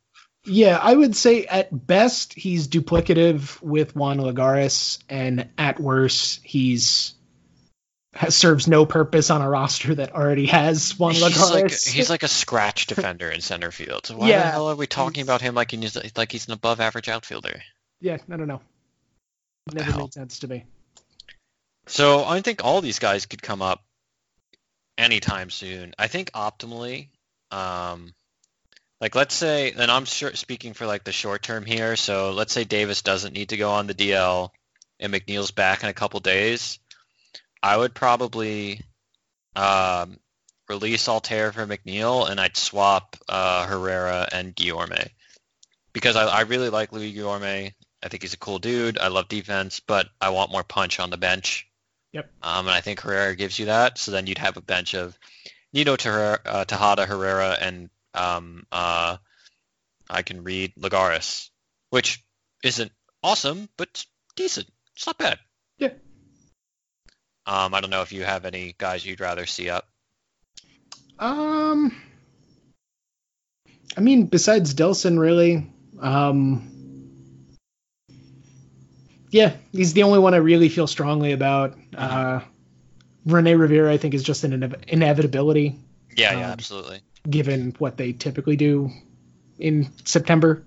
Yeah, I would say at best he's duplicative with Juan Lagares, and at worst he's serves no purpose on a roster that already has Juan Lagares. He's like a scratch defender in center field. So why the hell are we talking about him like he's an above average outfielder? Yeah, I don't know. It never made sense to me. So I think all these guys could come up anytime soon. I think optimally, like let's say, and I'm sure speaking for like the short term here, so let's say Davis doesn't need to go on the DL and McNeil's back in a couple days. I would probably release Altherr for McNeil, and I'd swap Herrera and Guillorme. Because I really like Luis Guillorme. I think he's a cool dude. I love defense, but I want more punch on the bench. Yep. And I think Herrera gives you that. So then you'd have a bench of Nido, Tejada, Herrera, and I can read Lagares, which isn't awesome, but it's decent. It's not bad. Yeah. I don't know if you have any guys you'd rather see up. I mean, besides Dilson, really. Yeah, he's the only one I really feel strongly about. Rene Rivera, I think, is just an inevitability. Yeah, absolutely. Given what they typically do in September.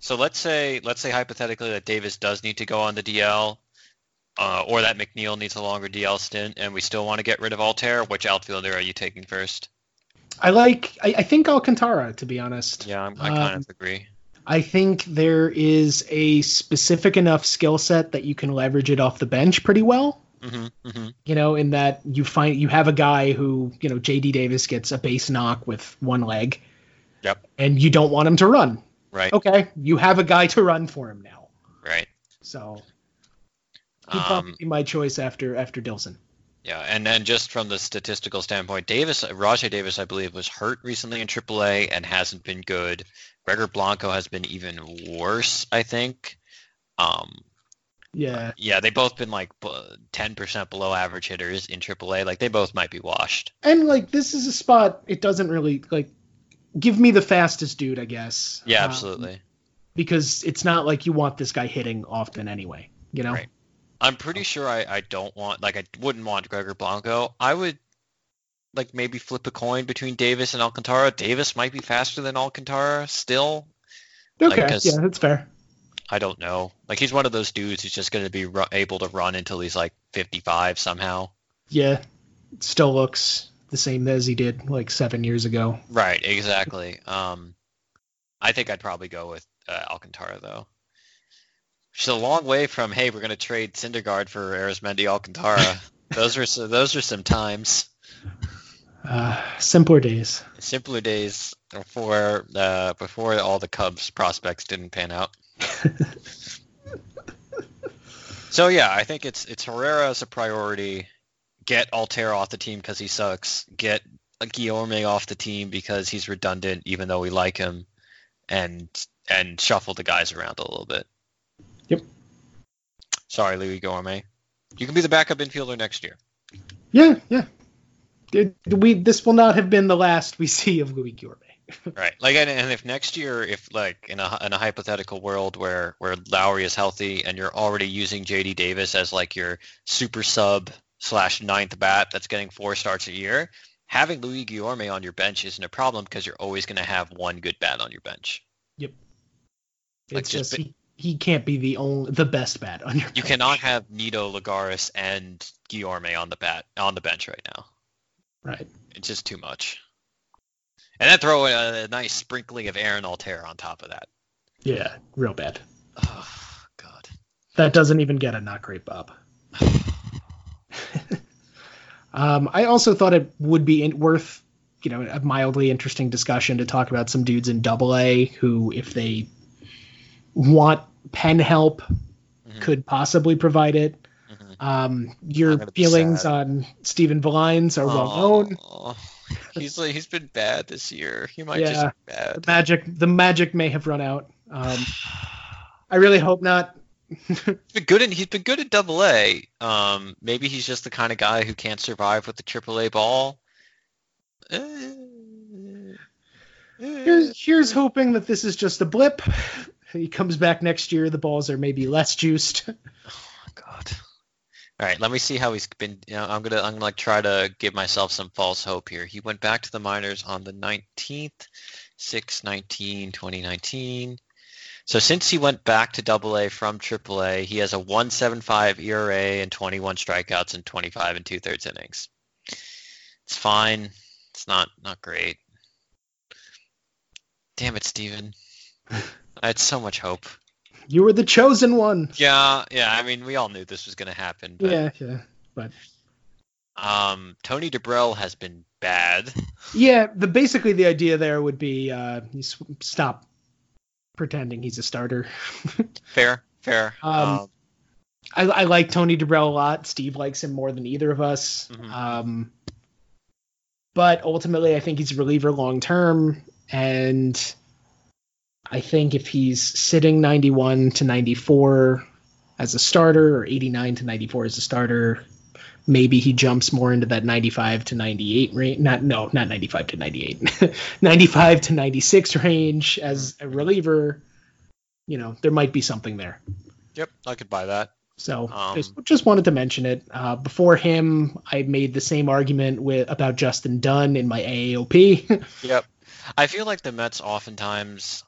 So let's say hypothetically that Davis does need to go on the DL. Or that McNeil needs a longer DL stint, and we still want to get rid of Altherr. Which outfielder are you taking first? I think Alcantara, to be honest. Yeah, I kind of agree. I think there is a specific enough skill set that you can leverage it off the bench pretty well. You know, in that you have a guy who, you know, JD Davis gets a base knock with one leg, Yep. And you don't want him to run. Right. Okay. You have a guy to run for him now. Right. So he'd probably be my choice after Dilson. Yeah, and then just from the statistical standpoint, Rajay Davis, I believe, was hurt recently in AAA and hasn't been good. Gregor Blanco has been even worse, I think. Yeah, they've both been like 10% below average hitters in AAA. Like, they both might be washed. And, like, this is a spot it doesn't really, like, give me the fastest dude, I guess. Yeah, absolutely. Because it's not like you want this guy hitting often anyway, you know? Right. I'm pretty sure I wouldn't want Gregor Blanco. I would, like, maybe flip a coin between Davis and Alcantara. Davis might be faster than Alcantara still. Okay, like, yeah, that's fair. I don't know. Like, he's one of those dudes who's just going to be able to run until he's, like, 55 somehow. Yeah, it still looks the same as he did, like, 7 years ago. Right, exactly. I think I'd probably go with Alcantara, though. It's a long way from, hey, we're going to trade Syndergaard for Arizmendi Alcantara. those are some times. Simpler days. Simpler days before all the Cubs prospects didn't pan out. So, yeah, I think it's Herrera as a priority. Get Altherr off the team because he sucks. Get Guillorme off the team because he's redundant, even though we like him. And shuffle the guys around a little bit. Yep. Sorry, Luis Guillorme. You can be the backup infielder next year. Yeah. This will not have been the last we see of Luis Guillorme. Right. Like, and if next year, if like in a hypothetical world where Lowrie is healthy and you're already using JD Davis as like your super sub / ninth bat that's getting 4 starts a year, having Luis Guillorme on your bench isn't a problem because you're always going to have one good bat on your bench. Yep. Like, it's just. He can't be the best bat on your bench. You cannot have Nido, Lagares, and Guillorme on the bench right now. Right. It's just too much. And then throw a nice sprinkling of Aaron Altherr on top of that. Yeah, real bad. Oh, God. That doesn't even get a not great Bob. I also thought it would be worth, you know, a mildly interesting discussion to talk about some dudes in AA who, if they want pen help, mm-hmm. could possibly provide it. Mm-hmm. Your feelings on Steven Vlines are well known. He's been bad this year. He might just be bad. The magic may have run out. I really hope not. He's been good at AA. Maybe he's just the kind of guy who can't survive with the AAA ball. Here's hoping that this is just a blip. He comes back next year. The balls are maybe less juiced. Oh my God! All right, let me see how he's been. You know, I'm gonna like try to give myself some false hope here. He went back to the minors on the 19th, 6/19/2019. So since he went back to AA from AAA, he has a 1.75 ERA and 21 strikeouts in 25 and 2/3 innings. It's fine. It's not great. Damn it, Steven. I had so much hope. You were the chosen one. Yeah. I mean, we all knew this was going to happen. But, yeah. But Tony DeBrell has been bad. Yeah, basically the idea there would be stop pretending he's a starter. Fair. I like Tony DeBrell a lot. Steve likes him more than either of us. Mm-hmm. But ultimately, I think he's a reliever long term, and I think if he's sitting 91 to 94 as a starter or 89 to 94 as a starter, maybe he jumps more into that 95 to 98 range. Not 95 to 98. 95 to 96 range as a reliever. You know, there might be something there. Yep, I could buy that. So just wanted to mention it. Before him, I made the same argument about Justin Dunn in my AAOP. Yep. I feel like the Mets oftentimes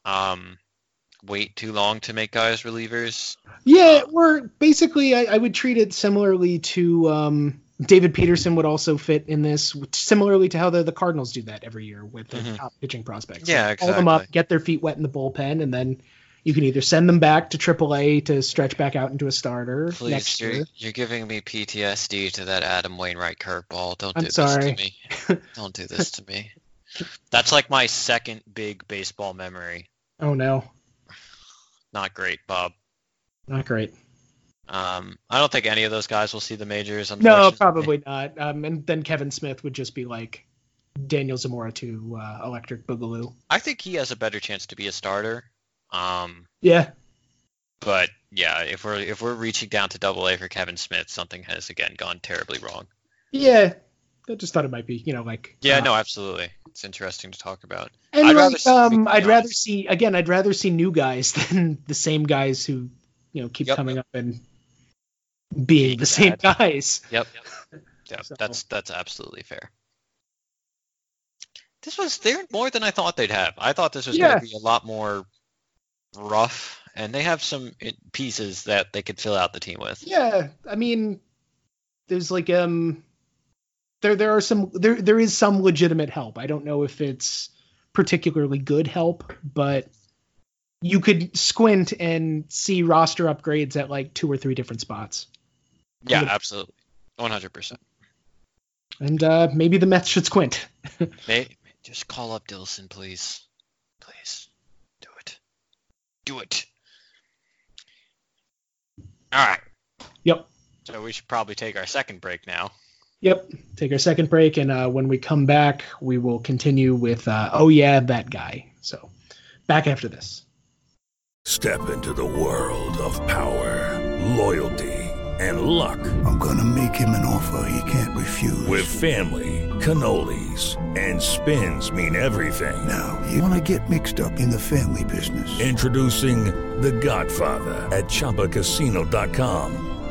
wait too long to make guys relievers. Yeah, or basically I would treat it similarly to David Peterson would also fit in this, similarly to how the Cardinals do that every year with their top pitching prospects. Yeah, exactly. Call them up, get their feet wet in the bullpen, and then you can either send them back to AAA to stretch back out into a starter. Please, next year. You're giving me PTSD to that Adam Wainwright curveball. Don't do this to me. That's like my second big baseball memory. Oh, no. Not great, Bob. Not great. I don't think any of those guys will see the majors. No, probably not. And then Kevin Smith would just be like Daniel Zamora to Electric Boogaloo. I think he has a better chance to be a starter. Yeah. But yeah, if we're reaching down to Double-A for Kevin Smith, something has again gone terribly wrong. Yeah, I just thought it might be, Yeah, no, absolutely. It's interesting to talk about. And I'd rather see new guys than the same guys who keep coming up and being the same guys. Yep. So. That's absolutely fair. This was there more than I thought they'd have. I thought this was going to be a lot more rough. And they have some pieces that they could fill out the team with. Yeah, I mean, there's like there is some legitimate help. I don't know if it's particularly good help, but you could squint and see roster upgrades at like 2 or 3 different spots. Yeah, absolutely, 100%. And maybe the Mets should squint. Just call up Dilson, please. Please, do it. All right. Yep. So we should probably take our second break now. Yep. Take our second break, and when we come back, we will continue with, that guy. So back after this. Step into the world of power, loyalty, and luck. I'm going to make him an offer he can't refuse. With family, cannolis, and spins mean everything. Now, you want to get mixed up in the family business. Introducing The Godfather at ChumbaCasino.com.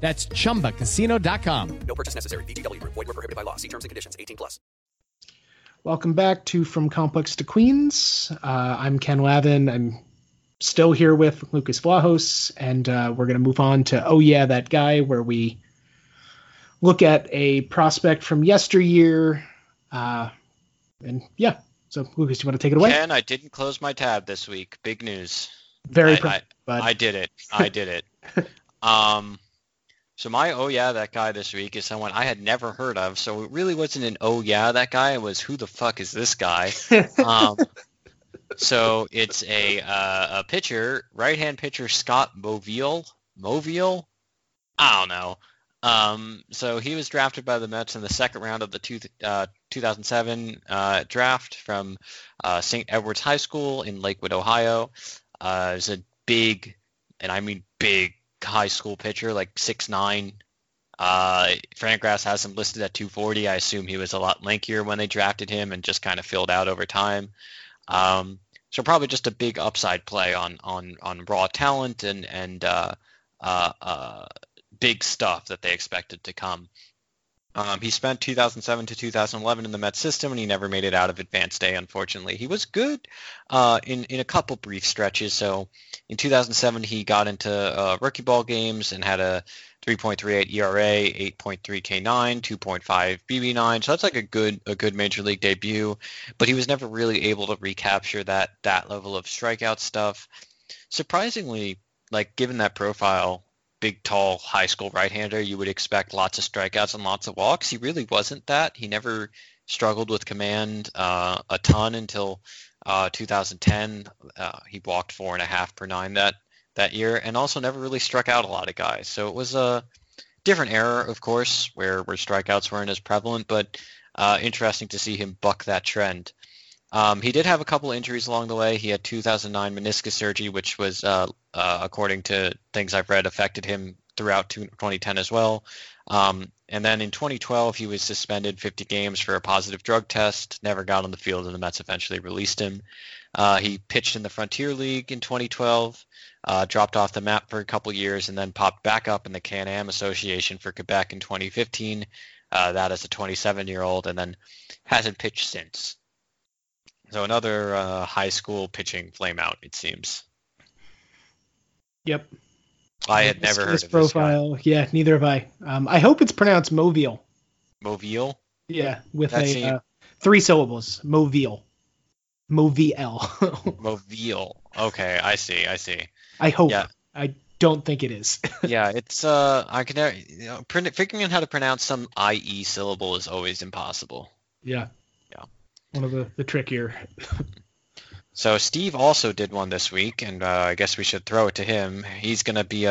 That's ChumbaCasino.com. No purchase necessary. VGW Group. Void where prohibited by law. See terms and conditions. 18+. Welcome back to From Complex to Queens. I'm Ken Lavin. I'm still here with Lucas Vlahos, and we're going to move on to Oh Yeah, That Guy, where we look at a prospect from yesteryear. So Lucas, do you want to take it away? Ken, I didn't close my tab this week. Big news. Very proud. I did it. I did it. So my oh yeah that guy this week is someone I had never heard of, so it really wasn't an oh yeah that guy. It was who the fuck is this guy? So it's a pitcher, right-hand pitcher Scott Moville. Moville? I don't know. So he was drafted by the Mets in the second round of the 2007 draft from St. Edward's High School in Lakewood, Ohio. It was a big, and I mean big, high school pitcher, like 6'9". Fangraphs has him listed at 240. I assume he was a lot lankier when they drafted him and just kind of filled out over time. So probably just a big upside play on raw talent and big stuff that they expected to come. He spent 2007 to 2011 in the Mets system, and he never made it out of Advanced A, unfortunately. He was good in a couple brief stretches. So in 2007, he got into rookie ball games and had a 3.38 ERA, 8.3 K9, 2.5 BB9. So that's like a good major league debut, but he was never really able to recapture that level of strikeout stuff. Surprisingly, like given that profile, big, tall, high school right-hander, you would expect lots of strikeouts and lots of walks. He really wasn't that. He never struggled with command a ton until 2010. He walked 4.5 per nine that year, and also never really struck out a lot of guys. So it was a different era, of course, where strikeouts weren't as prevalent, but interesting to see him buck that trend. He did have a couple injuries along the way. He had 2009 meniscus surgery, which was, according to things I've read, affected him throughout 2010 as well. And then in 2012, he was suspended 50 games for a positive drug test, never got on the field, and the Mets eventually released him. He pitched in the Frontier League in 2012, dropped off the map for a couple years, and then popped back up in the Can-Am Association for Quebec in 2015, that as a 27-year-old, and then hasn't pitched since. So another high school pitching flameout, it seems. Yep. I had never heard of this profile. Yeah, neither have I. I hope it's pronounced Moville. Moville? Yeah, with three syllables. Moville. Moville. Moville. Okay, I see. I hope. Yeah. I don't think it is. Yeah, it's figuring out how to pronounce some IE syllable is always impossible. Yeah. One of the trickier. So Steve also did one this week, and I guess we should throw it to him. He's going to be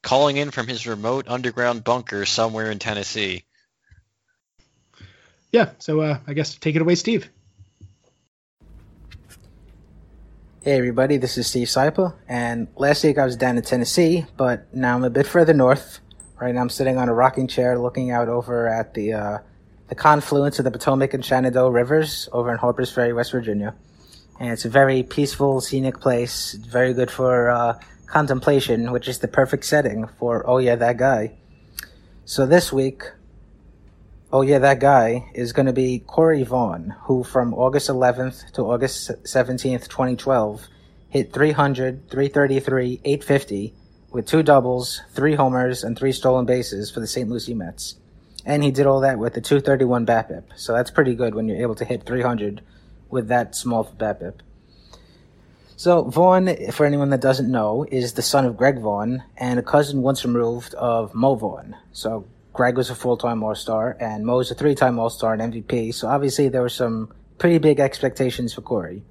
calling in from his remote underground bunker somewhere in Tennessee. Yeah, so I guess take it away, Steve. Hey, everybody, this is Steve Seipa, and last week I was down in Tennessee, but now I'm a bit further north. Right now I'm sitting on a rocking chair looking out over at the confluence of the Potomac and Shenandoah Rivers over in Harpers Ferry, West Virginia. And it's a very peaceful, scenic place, very good for contemplation, which is the perfect setting for Oh Yeah, That Guy. So this week, Oh Yeah, That Guy is going to be Corey Vaughn, who from August 11th to August 17th, 2012, hit 300, 333, 850 with 2 doubles, 3 homers, and 3 stolen bases for the St. Lucie Mets. And he did all that with a 231 BABIP, so that's pretty good when you're able to hit 300 with that small BABIP. So Vaughn, for anyone that doesn't know, is the son of Greg Vaughn and a cousin once removed of Mo Vaughn. So Greg was a full-time All-Star and Mo's a 3-time All-Star and MVP. So obviously there were some pretty big expectations for Corey.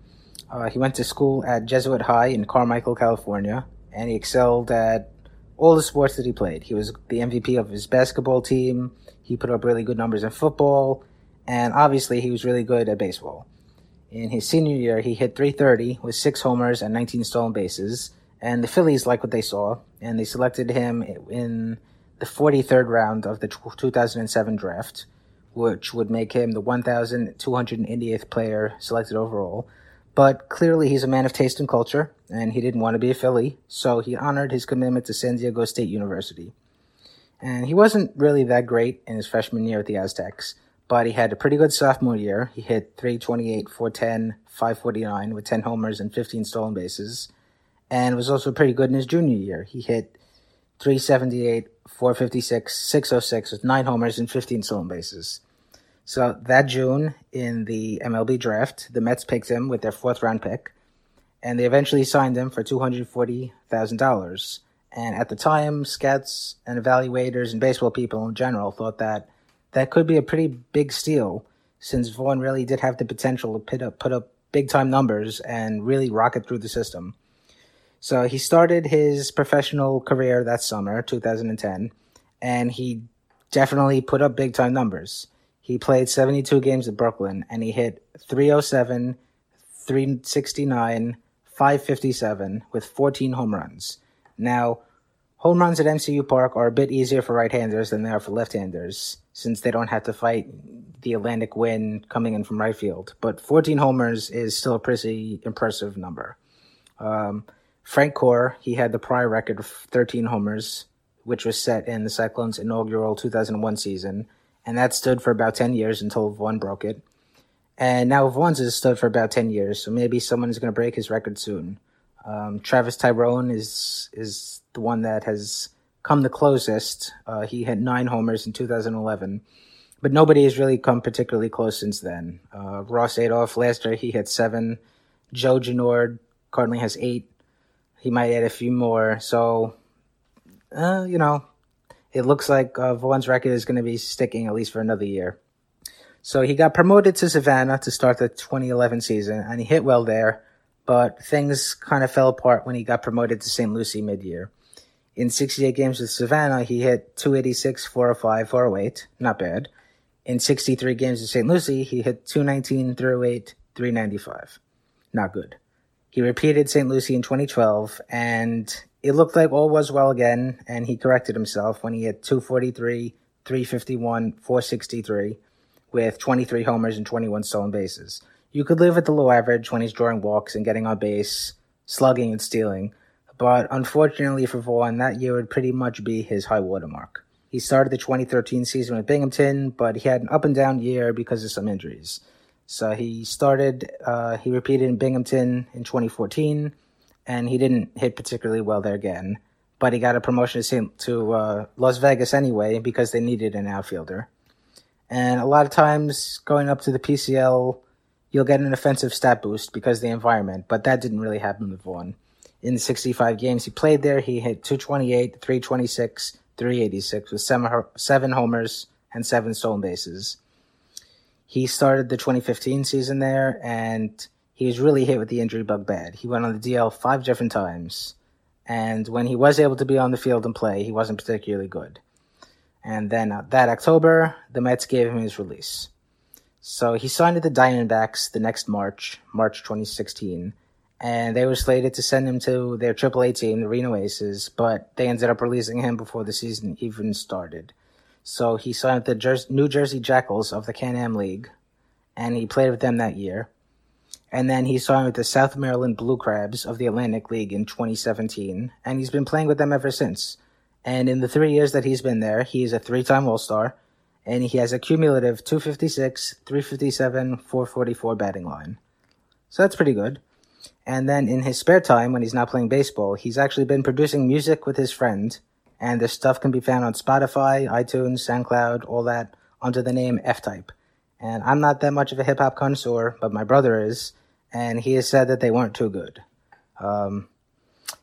He went to school at Jesuit High in Carmichael, California, and he excelled at all the sports that he played. He was the MVP of his basketball team. He put up really good numbers in football, and obviously he was really good at baseball. In his senior year, he hit 330 with 6 homers and 19 stolen bases, and the Phillies liked what they saw, and they selected him in the 43rd round of the 2007 draft, which would make him the 1,288th player selected overall. But clearly he's a man of taste and culture, and he didn't want to be a Philly, so he honored his commitment to San Diego State University. And he wasn't really that great in his freshman year at the Aztecs, but he had a pretty good sophomore year. He hit 328, 410, 549 with 10 homers and 15 stolen bases, and was also pretty good in his junior year. He hit 378, 456, 606 with 9 homers and 15 stolen bases. So that June in the MLB draft, the Mets picked him with their 4th round pick, and they eventually signed him for $240,000. And at the time, scouts and evaluators and baseball people in general thought that could be a pretty big steal, since Vaughn really did have the potential to put up big-time numbers and really rocket through the system. So he started his professional career that summer, 2010, and he definitely put up big-time numbers. He played 72 games at Brooklyn, and he hit 307, 369, 557 with 14 home runs. Now, home runs at MCU Park are a bit easier for right-handers than they are for left-handers, since they don't have to fight the Atlantic wind coming in from right field. But 14 homers is still a pretty impressive number. Frank Corr, he had the prior record of 13 homers, which was set in the Cyclones' inaugural 2001 season, and that stood for about 10 years until Vaughn broke it. And now Vaughn's has stood for about 10 years, so maybe someone is going to break his record soon. Travis Tyrone is the one that has come the closest. He had 9 homers in 2011, but nobody has really come particularly close since then. Ross Adolph, last year he had 7. Joe Genord currently has 8. He might add a few more. So, it looks like Vaughn's record is going to be sticking at least for another year. So he got promoted to Savannah to start the 2011 season, and he hit well there. But things kind of fell apart when he got promoted to St. Lucie mid-year. In 68 games with Savannah, he hit 286, 405, 408. Not bad. In 63 games with St. Lucie, he hit 219, 308, 395. Not good. He repeated St. Lucie in 2012, and it looked like all was well again, and he corrected himself when he hit 243, 351, 463, with 23 homers and 21 stolen bases. You could live with the low average when he's drawing walks and getting on base, slugging and stealing, but unfortunately for Vaughn, that year would pretty much be his high watermark. He started the 2013 season with Binghamton, but he had an up-and-down year because of some injuries. So he repeated in Binghamton in 2014, and he didn't hit particularly well there again. But he got a promotion to Las Vegas anyway because they needed an outfielder. And a lot of times going up to the PCL, you'll get an offensive stat boost because of the environment, but that didn't really happen with Vaughn. In the 65 games he played there, he hit 228, 326, 386 with seven homers and seven stolen bases. He started the 2015 season there, and he was really hit with the injury bug bad. He went on the DL five different times, and when he was able to be on the field and play, he wasn't particularly good. And then that October, the Mets gave him his release. So he signed with the Diamondbacks the next March 2016, and they were slated to send him to their AAA team, the Reno Aces, but they ended up releasing him before the season even started. So he signed with the New Jersey Jackals of the Can-Am League, and he played with them that year. And then he signed with the South Maryland Blue Crabs of the Atlantic League in 2017, and he's been playing with them ever since. And in the 3 years that he's been there, he is a three-time All-Star, and he has a cumulative 256, 357, 444 batting line. So that's pretty good. And then in his spare time, when he's not playing baseball, he's actually been producing music with his friend, and this stuff can be found on Spotify, iTunes, SoundCloud, all that, under the name F-Type. And I'm not that much of a hip-hop connoisseur, but my brother is, and he has said that they weren't too good.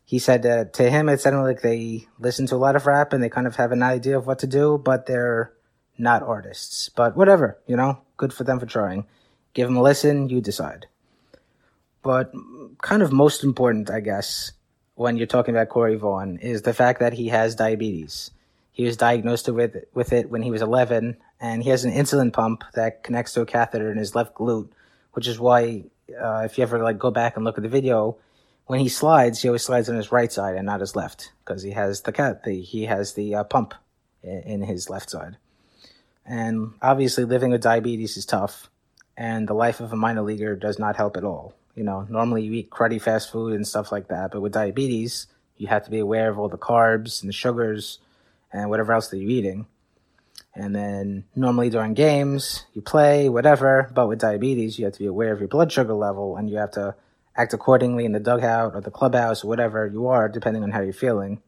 He said that to him it sounded like they listen to a lot of rap and they kind of have an idea of what to do, but they're not artists. But whatever, you know, good for them for trying. Give them a listen, you decide. But kind of most important, I guess, when you're talking about Corey Vaughn is the fact that he has diabetes. He was diagnosed with it when he was 11, and he has an insulin pump that connects to a catheter in his left glute, which is why if you ever go back and look at the video, when he slides, he always slides on his right side and not his left because he has the pump in his left side. And obviously living with diabetes is tough, and the life of a minor leaguer does not help at all. You know, normally you eat cruddy fast food and stuff like that, but with diabetes, you have to be aware of all the carbs and the sugars and whatever else that you're eating. And then normally during games, you play, whatever, but with diabetes, you have to be aware of your blood sugar level and you have to act accordingly in the dugout or the clubhouse or whatever you are, depending on how you're feeling.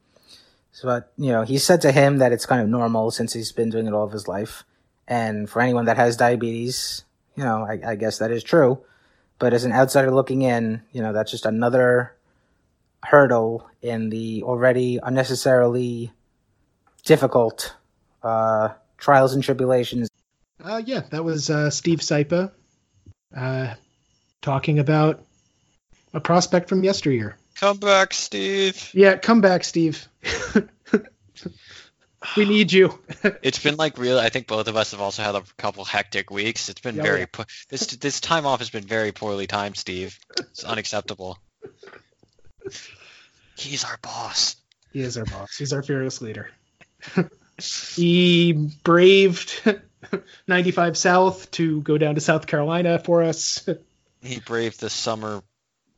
So, he said to him that it's kind of normal since he's been doing it all of his life. And for anyone that has diabetes, I guess that is true. But as an outsider looking in, that's just another hurdle in the already unnecessarily difficult trials and tribulations. That was Steve Saipa talking about a prospect from yesteryear. Come back, Steve. Yeah, come back, Steve. We need you. It's been I think both of us have also had a couple hectic weeks. It's been this time off has been very poorly timed, Steve. It's unacceptable. He's our boss. He is our boss. He's our fearless leader. He braved 95 South to go down to South Carolina for us. He braved the summer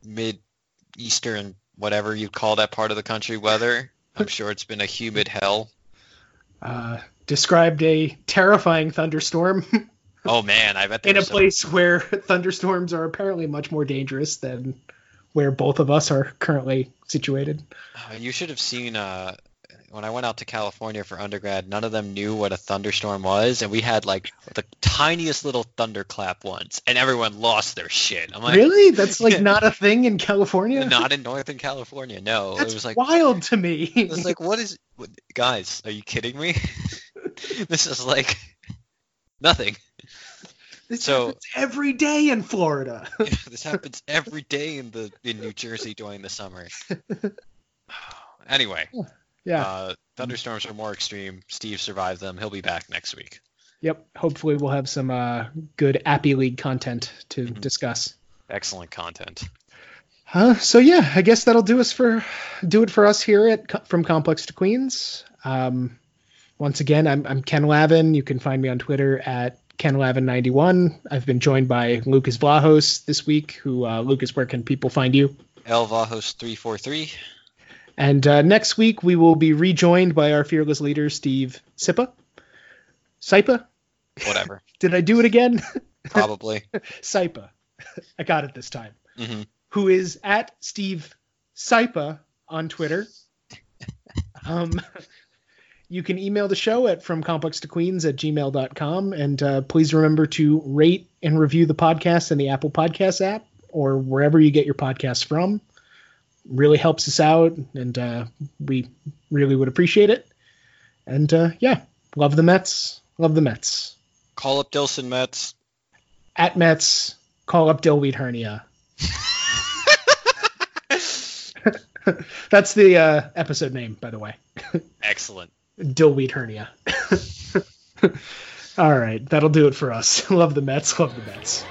mid-eastern, whatever you call that part of the country weather. I'm sure it's been a humid hell. Described a terrifying thunderstorm. Oh man, I bet there's in a place where thunderstorms are apparently much more dangerous than where both of us are currently situated. You should have seen when I went out to California for undergrad, none of them knew what a thunderstorm was, and we had the tiniest little thunderclap once, and everyone lost their shit. I'm like, really? That's not a thing in California? Not in Northern California, no. That's it was wild to me. It was what is... Guys, are you kidding me? This is nothing. This happens every day in Florida. This happens every day in New Jersey during the summer. Anyway, thunderstorms are more extreme. Steve survived them. He'll be back next week. Yep. Hopefully, we'll have some good Appy League content to discuss. Excellent content. So yeah, I guess that'll do it for us here at From Complex to Queens. Once again, I'm Ken Lavin. You can find me on Twitter at KenLavin91. I've been joined by Lucas Vlahos this week. Lucas, where can people find you? LVlahos343. And next week we will be rejoined by our fearless leader, Steve Saipa. Whatever. Did I do it again? Probably. Saipa. I got it this time. Mm-hmm. Who is at Steve Saipa on Twitter. You can email the show at fromcomplextoqueens@gmail.com. And please remember to rate and review the podcast in the Apple Podcast app or wherever you get your podcasts from. Really helps us out, and we really would appreciate it. And yeah, love the Mets. Love the Mets. Call up Dilson Mets. At Mets, call up Dillweed Hernia. That's the episode name, by the way. Excellent. Dillweed Hernia. All right, that'll do it for us. Love the Mets. Love the Mets.